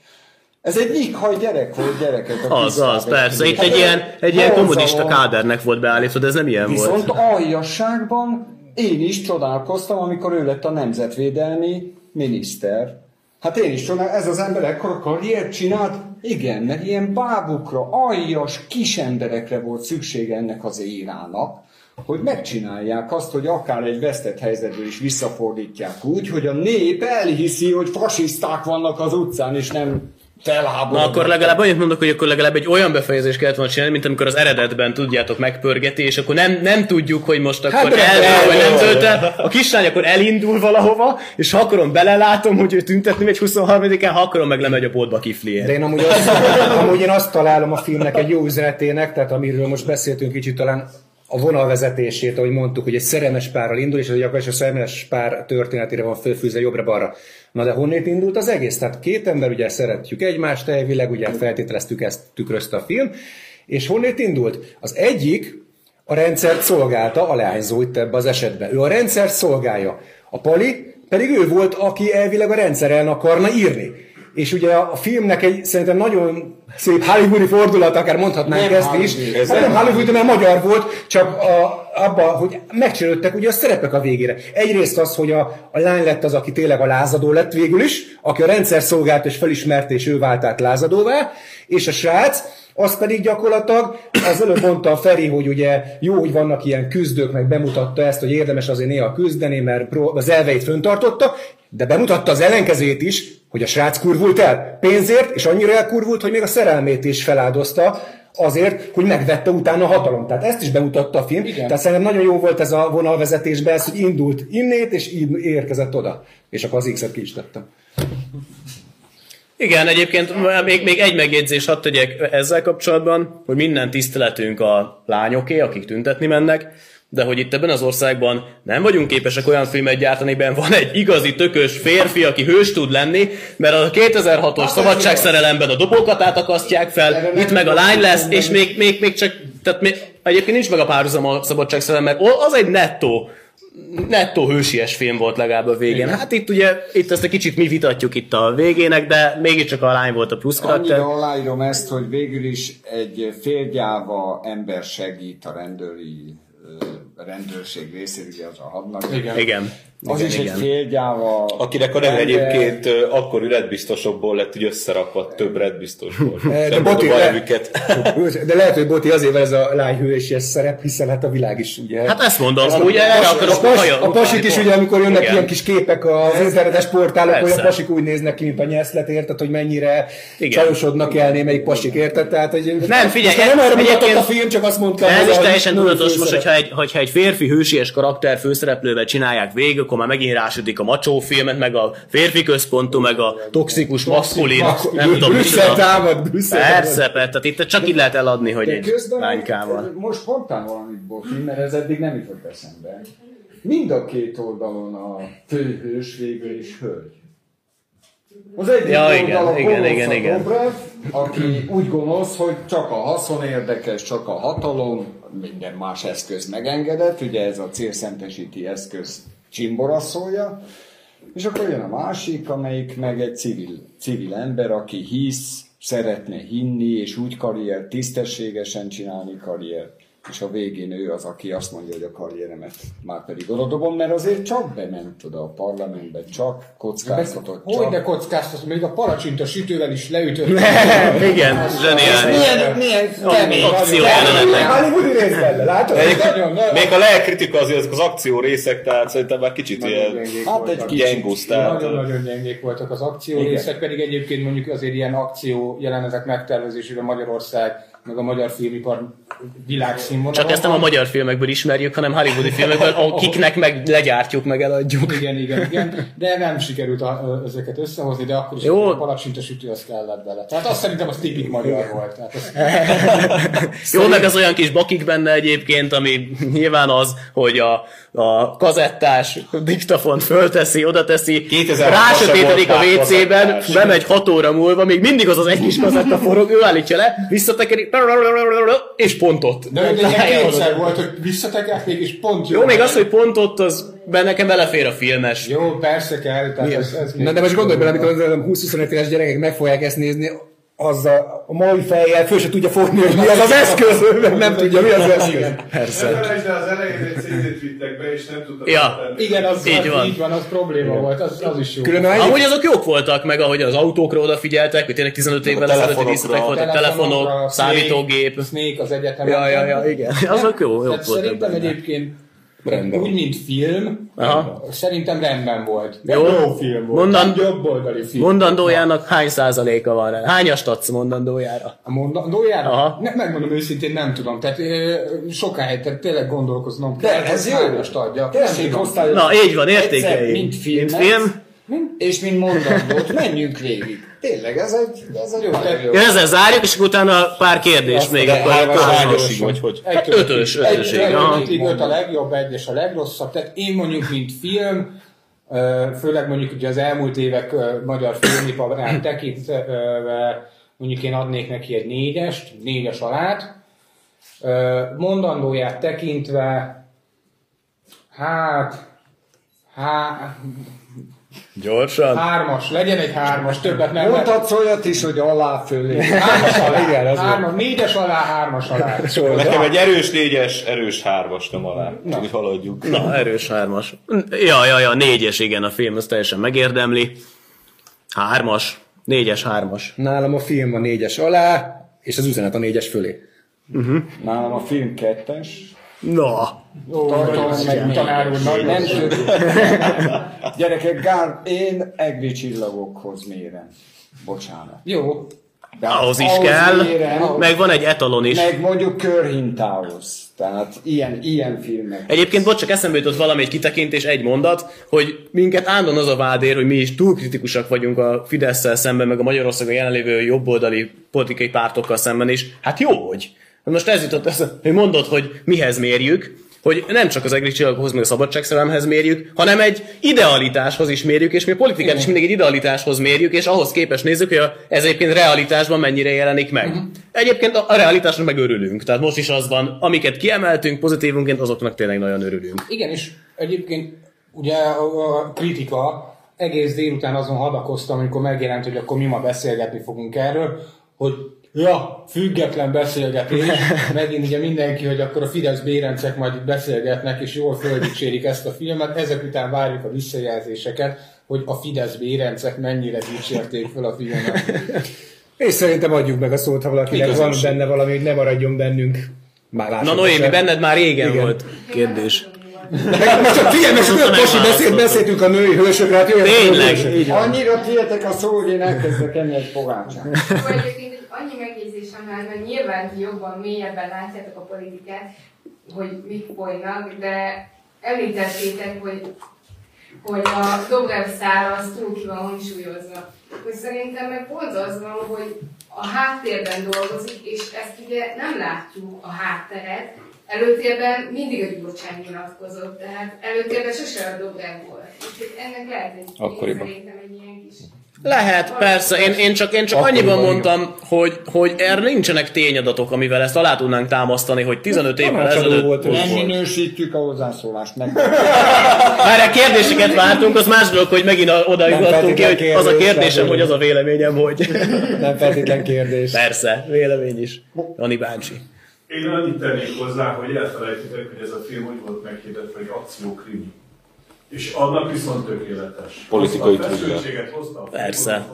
Ez egy nyikhaj gyerek volt, gyerekek. Az, az, persze. Itt egy ilyen, egy ilyen kommunista kádernek volt beállítva, de ez nem ilyen viszont volt. Viszont aljasságban én is csodálkoztam, amikor ő lett a nemzetvédelmi miniszter. Hát én is csodálkoztam, ez az ember ekkora karriert csinált. Igen, mert ilyen bábukra, aljas kis emberekre volt szüksége ennek az Irának, hogy megcsinálják azt, hogy akár egy vesztett helyzetből is visszafordítják úgy, hogy a nép elhiszi, hogy fasiszták vannak az utcán, és nem felháborodnak. Na akkor legalább annyit mondok, hogy akkor legalább egy olyan befejezést kellett volna csinálni, mint amikor az eredetben tudjátok megpörgeti, és akkor nem, nem tudjuk, hogy most akkor hát, elmegy, vagy nem tölt el. A kislány akkor elindul valahova, és ha akarom belelátom, hogy ő tüntetni megy huszonharmadikán, ha akarom meg lemegy a boltba kifliért. De én amúgy, azt, amúgy én azt találom a filmnek egy jó üzenetének, tehát amiről most beszéltünk kicsit talán, a vonalvezetését, ahogy mondtuk, hogy egy szerelmes párral indul, és a szerelmes pár történetére van fölfűzve jobbra-balra. Na de honnét indult az egész? Tehát két ember, ugye szeretjük egymást elvileg, ugye feltételeztük, ezt tükrözte a film, és honnét indult? Az egyik a rendszert szolgálta, a leányzó itt ebben az esetben. Ő a rendszert szolgálja. A Pali pedig ő volt, aki elvileg a rendszer ellen akarna írni. És ugye a filmnek egy szerintem nagyon szép hollywoodi fordulat, akár mondhatnánk nem ezt is. Ez hát nem hollywoodi, mert magyar volt, csak a abban, hogy megcsinálődtek ugye a szerepek a végére. Egyrészt az, hogy a, a lány lett az, aki tényleg a lázadó lett végül is, aki a rendszer szolgált és felismerte, és ő vált át lázadóvá, és a srác, az pedig gyakorlatilag, az előbb mondta a Feri, hogy ugye jó, hogy vannak ilyen küzdők, meg bemutatta ezt, hogy érdemes azért néha küzdeni, mert az elveit föntartotta, de bemutatta az ellenkezőjét is, hogy a srác kurvult el pénzért, és annyira elkurvult, hogy még a szerelmét is feláldozta, azért, hogy megvette utána a hatalom. Tehát ezt is bemutatta a film. Igen. Tehát szerintem nagyon jó volt ez a vonalvezetésben, ez, hogy indult innét, és így érkezett oda. És akkor az X-et ki is tettem. Igen, egyébként még, még egy megjegyzés hadd tegyek ezzel kapcsolatban, hogy minden tiszteletünk a lányoké, akik tüntetni mennek, de hogy itt ebben az országban nem vagyunk képesek olyan filmet gyártani, ben van egy igazi tökös férfi, aki hős tud lenni, mert a kétezer-hatos szabadságszerelemben a dobókatát akasztják fel, itt meg a lány lesz, és még, még, még csak, tehát még, egyébként nincs meg a párhuzam a szabadságszerelemmel, az egy nettó, nettó hősies film volt legalább a végén. Igen. Hát itt ugye, itt ezt egy kicsit mi vitatjuk itt a végének, de mégiscsak a lány volt a plusz karakter. Annyira aláírom ezt, hogy végül is egy félgyáva ember segít a rendőri rendőrség részéről, ugye az a hadnagy. Igen. igen. Az igen, is igen. Egy félgyáva... Akinek a neve egyébként akkor üretbiztosokból lett, hogy összerakva több üretbiztosból. De, de, de lehet, hogy Boti azért ez a lány hősies szerep, hiszen hát a világ is ugye... Hát ezt mondom, ezt ugye erre akarok... A pasik is ugye, amikor jönnek igen. ilyen kis képek az internetes portálokon, hogy a pasik úgy néznek ki, mint a nyeszlet, érted, hogy mennyire igen. csajosodnak el némelyik pasik, érted? Tehát, hogy... Nem, figyelj! Nem erre mutatott a film, csak azt mondta... Ez is teljesen tudatos most, hogyha egy férfi hősies karakter főszereplővel csinálják végig, akkor már megint rásodik a macsó filmet, meg a férfi központú, meg a toxikus maszkulin, nem tudom, Brüsszel támad, Brüsszel támad. Persze, tehát itt csak így lehet eladni, hogy egy lánykával. Most mondtál valamit, Boki, mert ez eddig nem jutott eszembe. Mind a két oldalon a főhős végül is hölgy. Az egyik ja, oldalon igen, igen, igen, Dobrev, aki úgy gonosz, hogy csak a haszon érdekes, csak a hatalom, minden más eszköz megengedett, ugye ez a célszentesíti eszköz csimboraszolja, és akkor jön a másik, amelyik meg egy civil, civil ember, aki hisz, szeretne hinni, és úgy karrier, tisztességesen csinálni karrier, és a végén ő az, aki azt mondja, hogy a karrieremet már pedig odadobom, mert azért csak bement oda a parlamentbe, csak kockáztatott. Hogy ne kockáztatott, még a palacsinta sütővel is leütött. Igen, zseniális. Milyen akció jelenetek. Még a lelkritika azért ezek az akció részek, tehát szerintem már kicsit ilyen gyengúzták. Nagyon-nagyon gyengék voltak az akció részek, pedig egyébként mondjuk azért ilyen akció jelenetek megtervezésében Magyarország meg a magyar filmipar világszínvonalon. Csak ezt nem a magyar filmekből ismerjük, hanem hollywoodi filmekből, akiknek meg legyártjuk, meg eladjuk. Igen, igen, igen. De nem sikerült a, ezeket összehozni, de akkor is a palacsinta sütő az kellett bele. Tehát azt szerintem az tipik magyar volt. Tehát az... Jó, meg az olyan kis bakik benne egyébként, ami nyilván az, hogy a, a kazettás diktafont fölteszi, oda teszi, rásötétedik a vécében, bemegy hat óra múlva, még mindig az az egy kis kazetta forog, ő állítja le, visszatekeri, és pontot. De egy kétszer volt, hogy visszatekert mégis pont jó. Jó, még az, hogy pontot, az nekem belefér a filmes. Jó, persze kell. Tehát ez, ez na, de most gondolj bele, amikor húsz-huszonöt éves gyerekek meg fogják ezt nézni, az a, a mai fejjel föl se tudja fogni, hogy mi az az eszköz, mert nem tudja, mi az az eszköz. Persze. Nem felejtsd el, az elején egy cé dét vittek be, és nem tudtak ja, tenni. Igen, az így, az, van. így van, az probléma igen. volt, az, az is jó. Külön, amúgy azok jók voltak, meg ahogy az autókra odafigyeltek, hogy tényleg tizenöt évvel ezelőtti díszletek voltak, telefonok, számítógép. Snake az egyetemen. Ja, ja, ja, igen, azok jó, jók voltak. Szerintem egyébként úgy, mint film, aha. Szerintem rendben volt. Jó, jó film volt. Mondand... Jobb oldali film. Mondandójának hány százaléka van rá? Hányast adsz mondandójára? A mondandójára? Aha. Ne, megmondom őszintén, nem tudom. Tehát sokáig, tehát tényleg gondolkoznom kell. De ez hányast adja. Na, így van, értékeljük. Mint film. Mint film. Mint? És mint mondandót, menjünk végig. Tényleg, ez egy, ez egy jó terület. Ja, ezzel zárjuk, és utána pár kérdés azt még. Hányosig vagy hogy? Hát ötös, ötös. Ötösig öt a legjobb, egy és a legrosszabb. Tehát én mondjuk, mint film, főleg mondjuk ugye az elmúlt évek magyar filmiparát tekintve, mondjuk én adnék neki egy négyest, négyes alát. Mondandóját tekintve, hát, hát, Gyorsan. Hármas, legyen egy hármas, többet nem. Mondhatsz olyat is, hogy alá fölé. Hármas alá, igen, az hármas, négyes alá, hármas alá. Csóra. Nekem egy erős négyes, erős hármas, nem alá. Na. Úgy haladjuk. Na, erős hármas. Ja, ja, ja, négyes, igen, a film, az teljesen megérdemli. Hármas, négyes, hármas. Nálam a film a négyes alá, és az üzenet a négyes fölé. Uh-huh. Nálam a film kettes. Na! No. Tartalmas meg tanár úr, nagyon nem tudjuk. Gyerekek, Gál, én egri csillagokhoz mérem. Bocsánat. Jó. De ahhoz is ahhoz kell, mérem, meg van egy etalon is. Meg mondjuk körhintához. Tehát ilyen, ilyen filmek. Egyébként bocs, csak eszembe jutott valami, egy kitekintés, egy mondat, hogy minket állandóan az a vád ér, hogy mi is túl kritikusak vagyunk a Fidesszel szemben, meg a Magyarországon jelenlévő jobboldali politikai pártokkal szemben is. Hát jó, hogy. Most ez jutott, hogy mondod, hogy mihez mérjük, hogy nem csak az egri csillagokhoz, meg a szabadságszerelemhez mérjük, hanem egy idealitáshoz is mérjük, és mi a politikát is mindig egy idealitáshoz mérjük, és ahhoz képest nézzük, hogy ez egyébként realitásban mennyire jelenik meg. Uh-huh. Egyébként a realitásnak meg örülünk, tehát most is az van, amiket kiemeltünk pozitívunként, azoknak tényleg nagyon örülünk. Igen, és egyébként ugye a kritika, egész délután azon hadakoztam, amikor megjelent, hogy akkor mi ma beszélgetni fogunk erről, hogy ja, független beszélgetés. Megint ugye mindenki, hogy akkor a Fidesz bérencek majd itt beszélgetnek, és jól földicsérik ezt a filmet. Ezek után várjuk a visszajelzéseket, hogy a Fidesz bérencek mennyire dicsérték fel a filmet. És szerintem adjuk meg a szót, ha valakinek van benne valami, hogy ne maradjon bennünk. Már na Noémi, benned már régen igen. Volt kérdés. Meg most a figyelj, most olyan kosi beszélt, beszéltünk a női hősökre, hát jöjjön. Tényleg. Annyira tiétek a szó, hogy én elkezdek enni egy pogácsán. Annyi megjegyzésem lenne, hogy nyilván ti jobban, mélyebben látjátok a politikát, hogy mik folynak, de említettétek, hogy, hogy a Dobrev szára az túl ki van hangsúlyozva. Hogy szerintem meg pont az van, hogy a háttérben dolgozik, és ezt ugye nem látjuk a hátteret. Előtérben mindig a Gyurcsány nyilatkozott, tehát előtérben sose a Dobrev volt. Úgyhogy ennek lehet egy, szerintem egy ilyen kis... Lehet, persze. Én, én csak, én csak annyiban mondtam, hogy, hogy erre nincsenek tényadatok, amivel ezt alá tudnánk támasztani, hogy tizenöt évvel ezelőtt... Nem minősítjük a hozzászólást, meg. Már a kérdéseket vártunk, az más dolog, hogy megint odajugattunk ki, hogy az a kérdésem, hogy az a véleményem, hogy... Nem feltétlen kérdés. Persze, vélemény is. Jani bácsi. Én annyit tennék hozzá, hogy elfelejtitek, hogy ez a film úgy volt meghirdetve, hogy akciókrimi. És annak viszont tökéletes. Politikai trükkkel. Persze.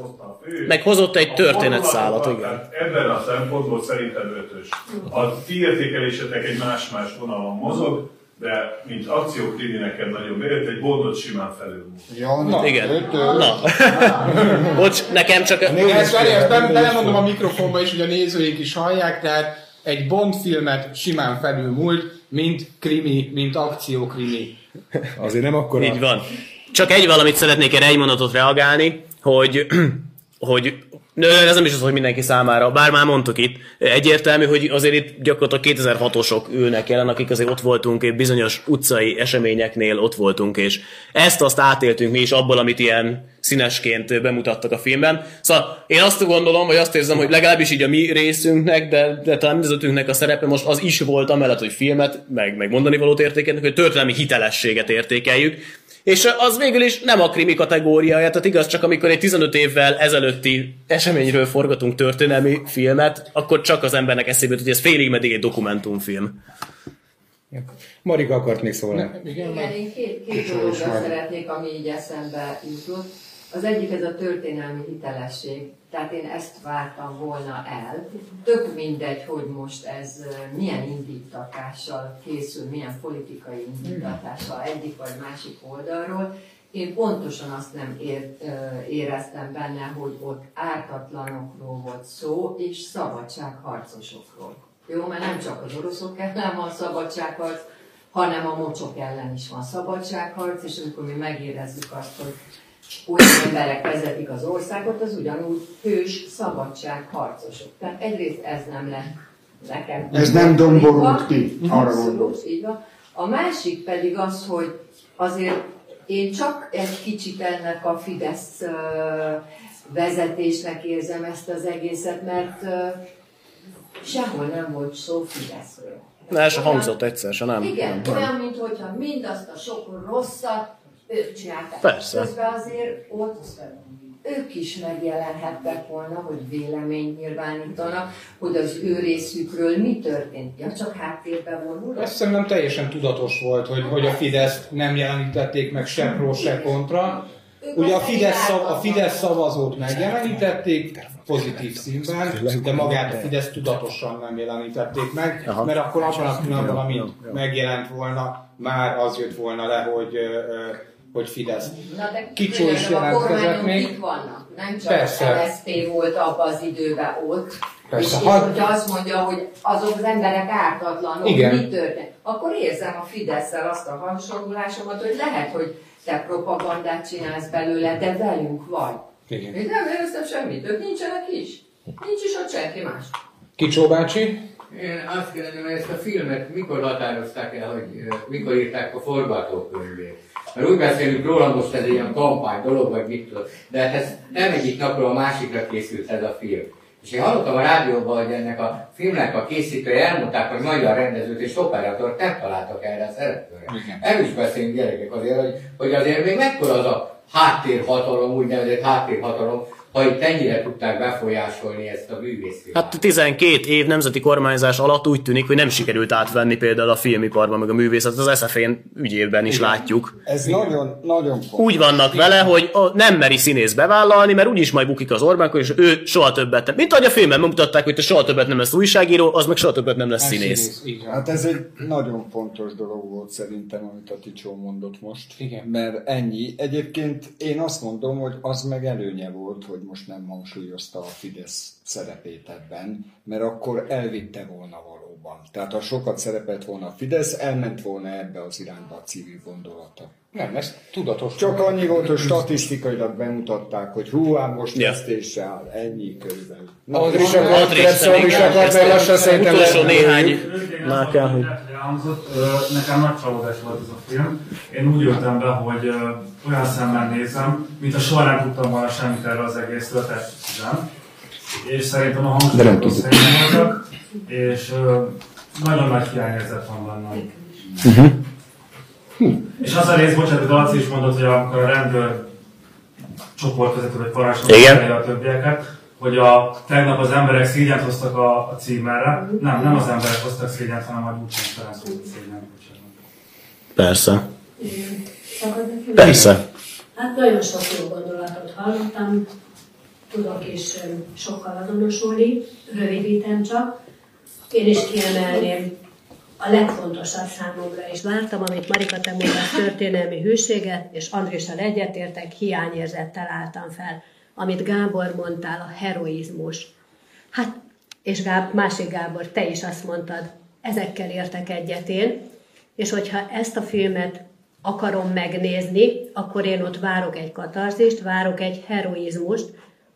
Meg hozott egy történetszálat, igen. Ebben a szempontból szerintem ötös. A ti értékelésetek egy más-más vonalon mozog, de mint akciókrimi nekem nagyon bejött, egy Bondot simán felül. Ja, na, igen. Ötös. Na. Bocs, nekem csak... Belemondom a mikrofonba is, hogy a nézőink is hallják, tehát egy Bond filmet simán felülmúlt, mint krimi, mint akciókrimi. Azért nem akkora. Így van. Csak egy valamit szeretnék erre egy mondatot reagálni, hogy, hogy ez nem is az, hogy mindenki számára, bár már mondtuk itt, egyértelmű, hogy azért itt gyakorlatilag kétezer-hatosok ülnek jelen, akik azért ott voltunk, bizonyos utcai eseményeknél ott voltunk, és ezt azt átéltünk mi is abból, amit ilyen színesként bemutattak a filmben. Szóval én azt gondolom, vagy azt érzem, hogy legalábbis így a mi részünknek, de, de talán mindazatünknek a szerepe most az is volt, amellett, hogy filmet, meg, meg mondani valót értékelünk, hogy történelmi hitelességet értékeljük. És az végül is nem a krimi kategóriája, tehát igaz, csak amikor egy tizenöt évvel ezelőtti eseményről forgatunk történelmi filmet, akkor csak az embernek eszébe jut, hogy ez félig meddig egy dokumentumfilm. Marika akart még szólni. Igen, igen, én két, két dolgokat szeretnék, ami így eszembe jutott. Az egyik ez a történelmi hitelesség, tehát én ezt vártam volna el. Tök mindegy, hogy most ez milyen indítatással készül, milyen politikai indítatással egyik vagy másik oldalról. Én pontosan azt nem ér, éreztem benne, hogy ott ártatlanokról volt szó, és szabadságharcosokról. Jó, mert nem csak az oroszok ellen van szabadságharc, hanem a mocsok ellen is van szabadságharc, és amikor mi megérezzük azt, hogy olyan emberek vezetik az országot, az ugyanúgy hős szabadságharcosok. Tehát egyrészt ez nem lett nekem. Ez nem domborult ki, arra gondolom. A másik pedig az, hogy azért én csak egy kicsit ennek a Fidesz vezetésnek érzem ezt az egészet, mert sehol nem volt szó Fideszről. Na, ez se hangzott egyszer, se nem. Igen, olyan, mintha mindazt a sok rosszat, ők csinálták. Persze. Közben azért ott ők is megjelenhettek volna, hogy véleményt nyilvánítanak, hogy az ő részükről mi történt. Ja, csak háttérbe vonulnak. Azt szerintem teljesen tudatos volt, hogy, hogy a Fideszt nem jelenítették meg se pró, se kontra. Ugye a Fidesz, szav, a Fidesz szavazót megjelenítették pozitív színben, de magát a Fidesz tudatosan nem jelenítették meg, mert akkor abban a pillanatban, amit megjelent volna, már az jött volna le, hogy, hogy Fidesz. Kicsó is jelentkezett még. Itt vannak, nem csak az em es zé pé volt abban az időben ott. Persze, és ha... hogyha azt mondja, hogy azok az emberek ártatlanok, mi történt, akkor érzem a Fidesszel azt a hangsorolásomat, hogy lehet, hogy te propagandát csinálsz belőle, de velünk vagy. Igen. Én nem éreztem semmit, ők nincsenek is. Nincs is ott senki más. Kicsó bácsi? Én azt kérdezem, ezt a filmet mikor határozták el, hogy mikor írták a forgatókönyvét? Mert úgy beszélünk róla, most ez ilyen kampány dolog, vagy mit tudom. De ez nem egyik napról a másikra készült ez a film. És én hallottam a rádióban, hogy ennek a filmnek a készítői elmondták, hogy magyar rendezőt és operatort nem találtak erre a szereplőre. El is beszélünk gyerekek azért, hogy, hogy azért még mekkora az a háttérhatalom, úgynevezett háttérhatalom, ha itt ennyire tudták befolyásolni ezt a művészfilmet. Hát tizenkét év nemzeti kormányzás alatt úgy tűnik, hogy nem sikerült átvenni például a filmiparban, meg a művészet, az es ef en ügyében is látjuk. Ez nagyon, nagyon fontos. Úgy vannak vele, hogy nem meri színész bevállalni, mert úgyis majd bukik az Orbánkor, és ő soha többet nem. Mint ahogy a filmben mutatták, hogy te soha többet nem lesz újságíró, az meg soha többet nem lesz színész. Hát ez egy nagyon fontos dolog volt szerintem, amit a Ticsó mondott most. Igen. Mert ennyi. Egyébként én azt mondom, hogy az meg előnye volt, hogy most nem hangsúlyozta a Fidesz szerepét ebben, mert akkor elvitte volna valóban. Tehát ha sokat szerepelt volna a Fidesz, elment volna ebbe az irányba a civil gondolata. Nem, ez tudatos. Csak annyi volt, hogy statisztikailag bemutatták, hogy hú, ám most vesztésre áll, ennyi körülbelül. Utolsó néhány. Nekem nagy csalódás volt ez a film. Én úgy jöttem be, hogy olyan szemmel nézem, mint a soha nem tudtam volna semmit erről az egészről, tehát nem. És szerintem a hangsúlyok szerintem voltak, és nagyon nagy hiányérzet van bennem. És az a rész, bocsánat, Laci is mondott, hogy amikor a rendőr csoport vezető, vagy parancsnok a többieket, hogy a, tegnap az emberek szégyent hoztak a, a címerre. Nem, nem az emberek hoztak szégyent, hanem a Gyurcsány Ferenc volt szégyent. Persze. Persze. Hát nagyon sok jó gondolatot hallottam, tudok is sokkal azonosulni, rövidítem csak. Én is kiemelném a legfontosabb számomra, és láttam, amit Marika, te mondtál, történelmi hűséget, és Andrissal egyetértek, hiányérzettel álltam fel. Amit Gábor mondtál, a heroizmus. Hát, és Gábor, másik Gábor, te is azt mondtad, ezekkel értek egyet én, és hogyha ezt a filmet akarom megnézni, akkor én ott várok egy katarzist, várok egy heroizmust,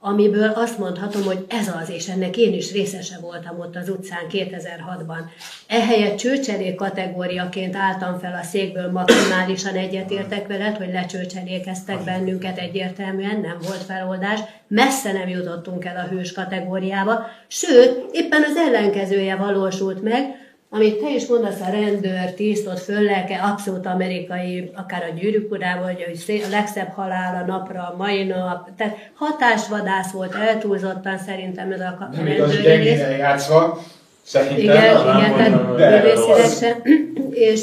amiből azt mondhatom, hogy ez az, és ennek én is részese voltam ott az utcán kétezer-hatban. Ehelyett csőcselék kategóriaként álltam fel a székből, maximálisan egyetértek veled, hogy lecsőcselékeztek bennünket egyértelműen, nem volt feloldás, messze nem jutottunk el a hős kategóriába, sőt, éppen az ellenkezője valósult meg, amit te is mondasz, a rendőr, tisztot, föllelke, abszolút amerikai, akár a Gyűrűk Urában, hogy a legszebb halál a napra, a mai nap, tehát hatásvadász volt, eltúlzottan szerintem ez a rendőr. Nem az gyengére játszva, szerintem. Igen, igen, tehát részéletesen. És,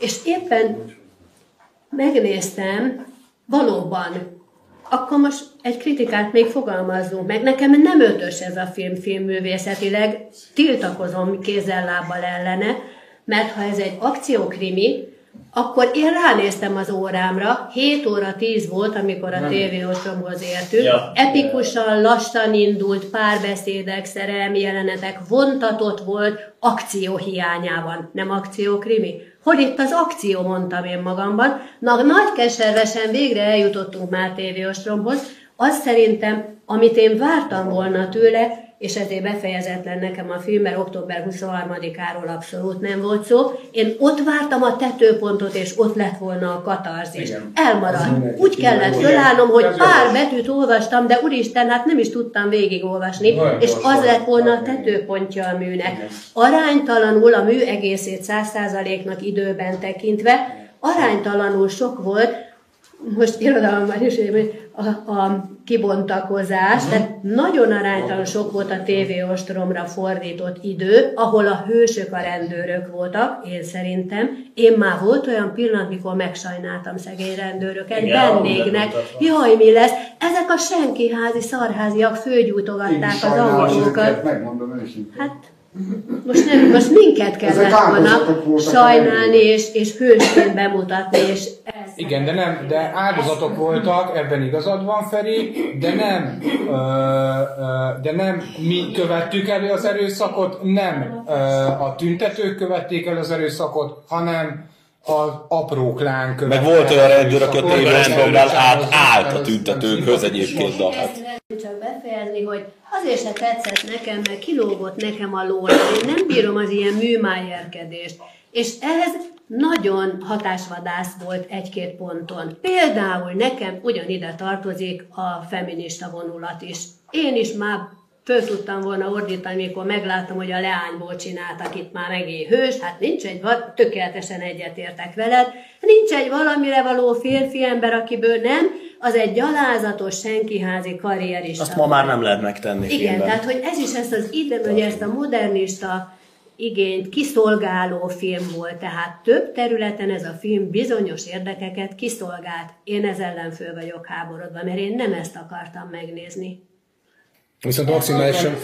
és éppen megnéztem, valóban, akkor most egy kritikát még fogalmazzunk meg. Nekem nem ötös ez a film filmművészetileg, tiltakozom kézzel-lábbal ellene, mert ha ez egy akciókrimi, akkor én ránéztem az órámra, hét óra tíz volt, amikor a té vé ostromhoz értünk, ja. Epikusan, lassan indult, párbeszédek, szerelmi jelenetek, vontatott volt akció hiányában, nem akciókrimi. Hol itt az akció, mondtam én magamban. Na, nagy keservesen végre eljutottunk már té vé ostromhoz. Az szerintem, amit én vártam volna tőle, és ezért befejezetlen nekem a film, mert október huszonharmadikáról abszolút nem volt szó. Én ott vártam a tetőpontot, és ott lett volna a katarzis. Elmaradt. Úgy kellett fölállnom, hogy pár betűt olvastam, de úristen, hát nem is tudtam végigolvasni, és az lett volna a tetőpontja a műnek. Aránytalanul a mű egészét száz százaléknak időben tekintve, aránytalanul sok volt, most irodalomban is a, a kibontakozás, tehát nagyon aránytalan sok volt a té vé ostromra fordított idő, ahol a hősök a rendőrök voltak, én szerintem. Én már volt olyan pillanat, mikor megsajnáltam szegény rendőröket, vendégnek, jaj, mi lesz, ezek a senkiházi szarháziak fölgyújtogatták az autókat. Megmondom őszintén. Hát, Most, nem, most minket kellett volna sajnálni és, és hősként bemutatni. És igen, de, nem, de áldozatok voltak, ebben igazad van, Feri, de nem, de nem mi követtük elő az erőszakot, nem a tüntetők követték el az erőszakot, hanem az apró klán követték. Meg volt olyan rendőr, aki a té vé ostromnál állt a tüntetőkhöz egyébként. Csak befejezni, hogy azért se tetszett nekem, mert kilógott nekem a lóra. Én nem bírom az ilyen műmájerkedést. És ehhez nagyon hatásvadász volt egy-két ponton. Például nekem ugyanide tartozik a feminista vonulat is. Én is már föl tudtam volna ordítani, mikor megláttam, hogy a leányból csináltak itt már megint hős, hát nincs egy, tökéletesen egyetértek veled, nincs egy valamire való férfi ember, akiből nem, az egy gyalázatos, senkiházi karrierista. Azt ma már nem lehet megtenni. Igen, filmben. Tehát hogy ez is ezt az időben, hogy ezt a modernista igényt kiszolgáló film volt, tehát több területen ez a film bizonyos érdekeket kiszolgált. Én ez ellen föl vagyok háborodva, mert én nem ezt akartam megnézni. Viszont maximálisan,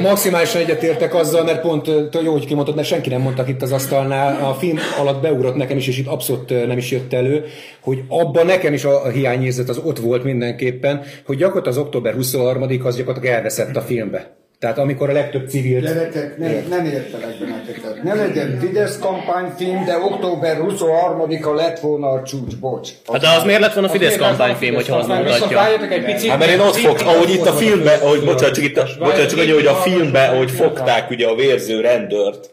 maximálisan egyetértek azzal, mert pont jó, hogy kimondtad, mert senki nem mondta itt az asztalnál, a film alatt beugrott nekem is, és itt abszolút nem is jött elő, hogy abban nekem is a hiányérzet az ott volt mindenképpen, hogy gyakorlatilag az október huszonharmadika az gyakorlatilag elveszett a filmbe. Tehát amikor a legtöbb civil... Gyerekek, ne, nem értelek benneteket. Ne legyen Fidesz kampányfilm, de október huszonharmadika lett volna a csúcs, bocs. Az hát de az miért lett volna a Fidesz kampányfilm, hogyha az mutatja? Hát mert én ott fogtam, ahogy itt a filmben, ahogy bocsánat, csak itt a, bocsánat, csak annyi, hogy a filmben, ahogy fogták ugye a vérző rendőrt,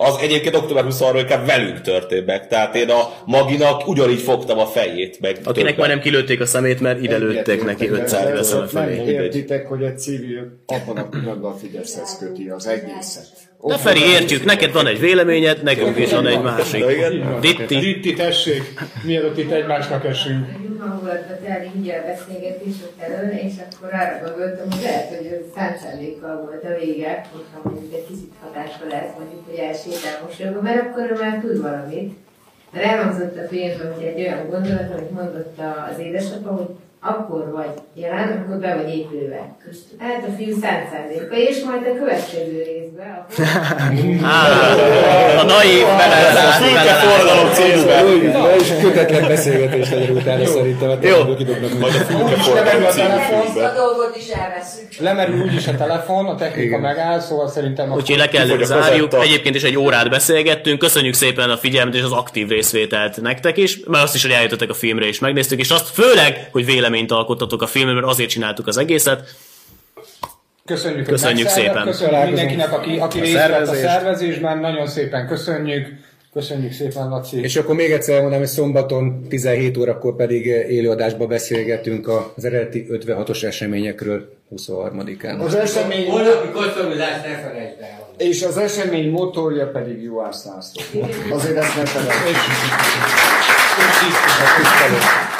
az egyébként október huszonharmadikán velünk történt meg. Tehát én a Maginak ugyanígy fogtam a fejét meg. Akinek már nem kilőtték a szemét, mert ide lőtték neki ötszázra szeme felé. Nem értitek, hogy a civil abban a pillanatban a Fideszhez köti az egészet. De Feri, értjük, neked van egy véleményed, nekünk is van egy másik. Ditti. Ditti, tessék, mielőtt itt egymásnak esünk. Jumma volt a telni higgyel beszélgetésük elől, és akkor arra gondoltam, hogy lehet, hogy ő száz százalékkal volt a vége, hogyha mondjuk egy kicsit hatással lesz, mondjuk, hogy elsétál mosolyogva, mert akkor már tud valamit. Mert elhangzott a filmben, hogy egy olyan gondolat, amit mondott az édesapa, hogy akkor vagy jelen, akkor be vagy épülve. Hát a fiú száz százaléka, és majd a következő részben. A naív belelátás. Szülke forgalom címben. És kötetlen beszélgetés legyen utána szerintem. Jó. Majd a szülke forgalom címben. A dolgot is elveszünk. Lemerül úgyis a telefon, a technika megáll, szóval szerintem... Úgyhogy le kell zárjuk. Egyébként is egy órát beszélgettünk. Köszönjük szépen a figyelmet és az aktív részvételt nektek is. Mert azt is, hogy eljöttetek a filmre és megnéztük, és azt főleg, hogy vélemény alkottatok a filmben, mert azért csináltuk az egészet. Köszönjük, köszönjük szépen. Köszönjük mindenkinek, aki, aki részt vett a szervezésben. Nagyon szépen köszönjük. Köszönjük szépen, Laci. És akkor még egyszer mondom, hogy szombaton tizenhét órakor pedig élőadásba beszélgetünk az eredeti ötvenhatos eseményekről huszonharmadikán. Az esemény... Holnapi koszorúzást ne felejtsd el. És az esemény motorja pedig Juhász László. Azért ezt ne felejtsd.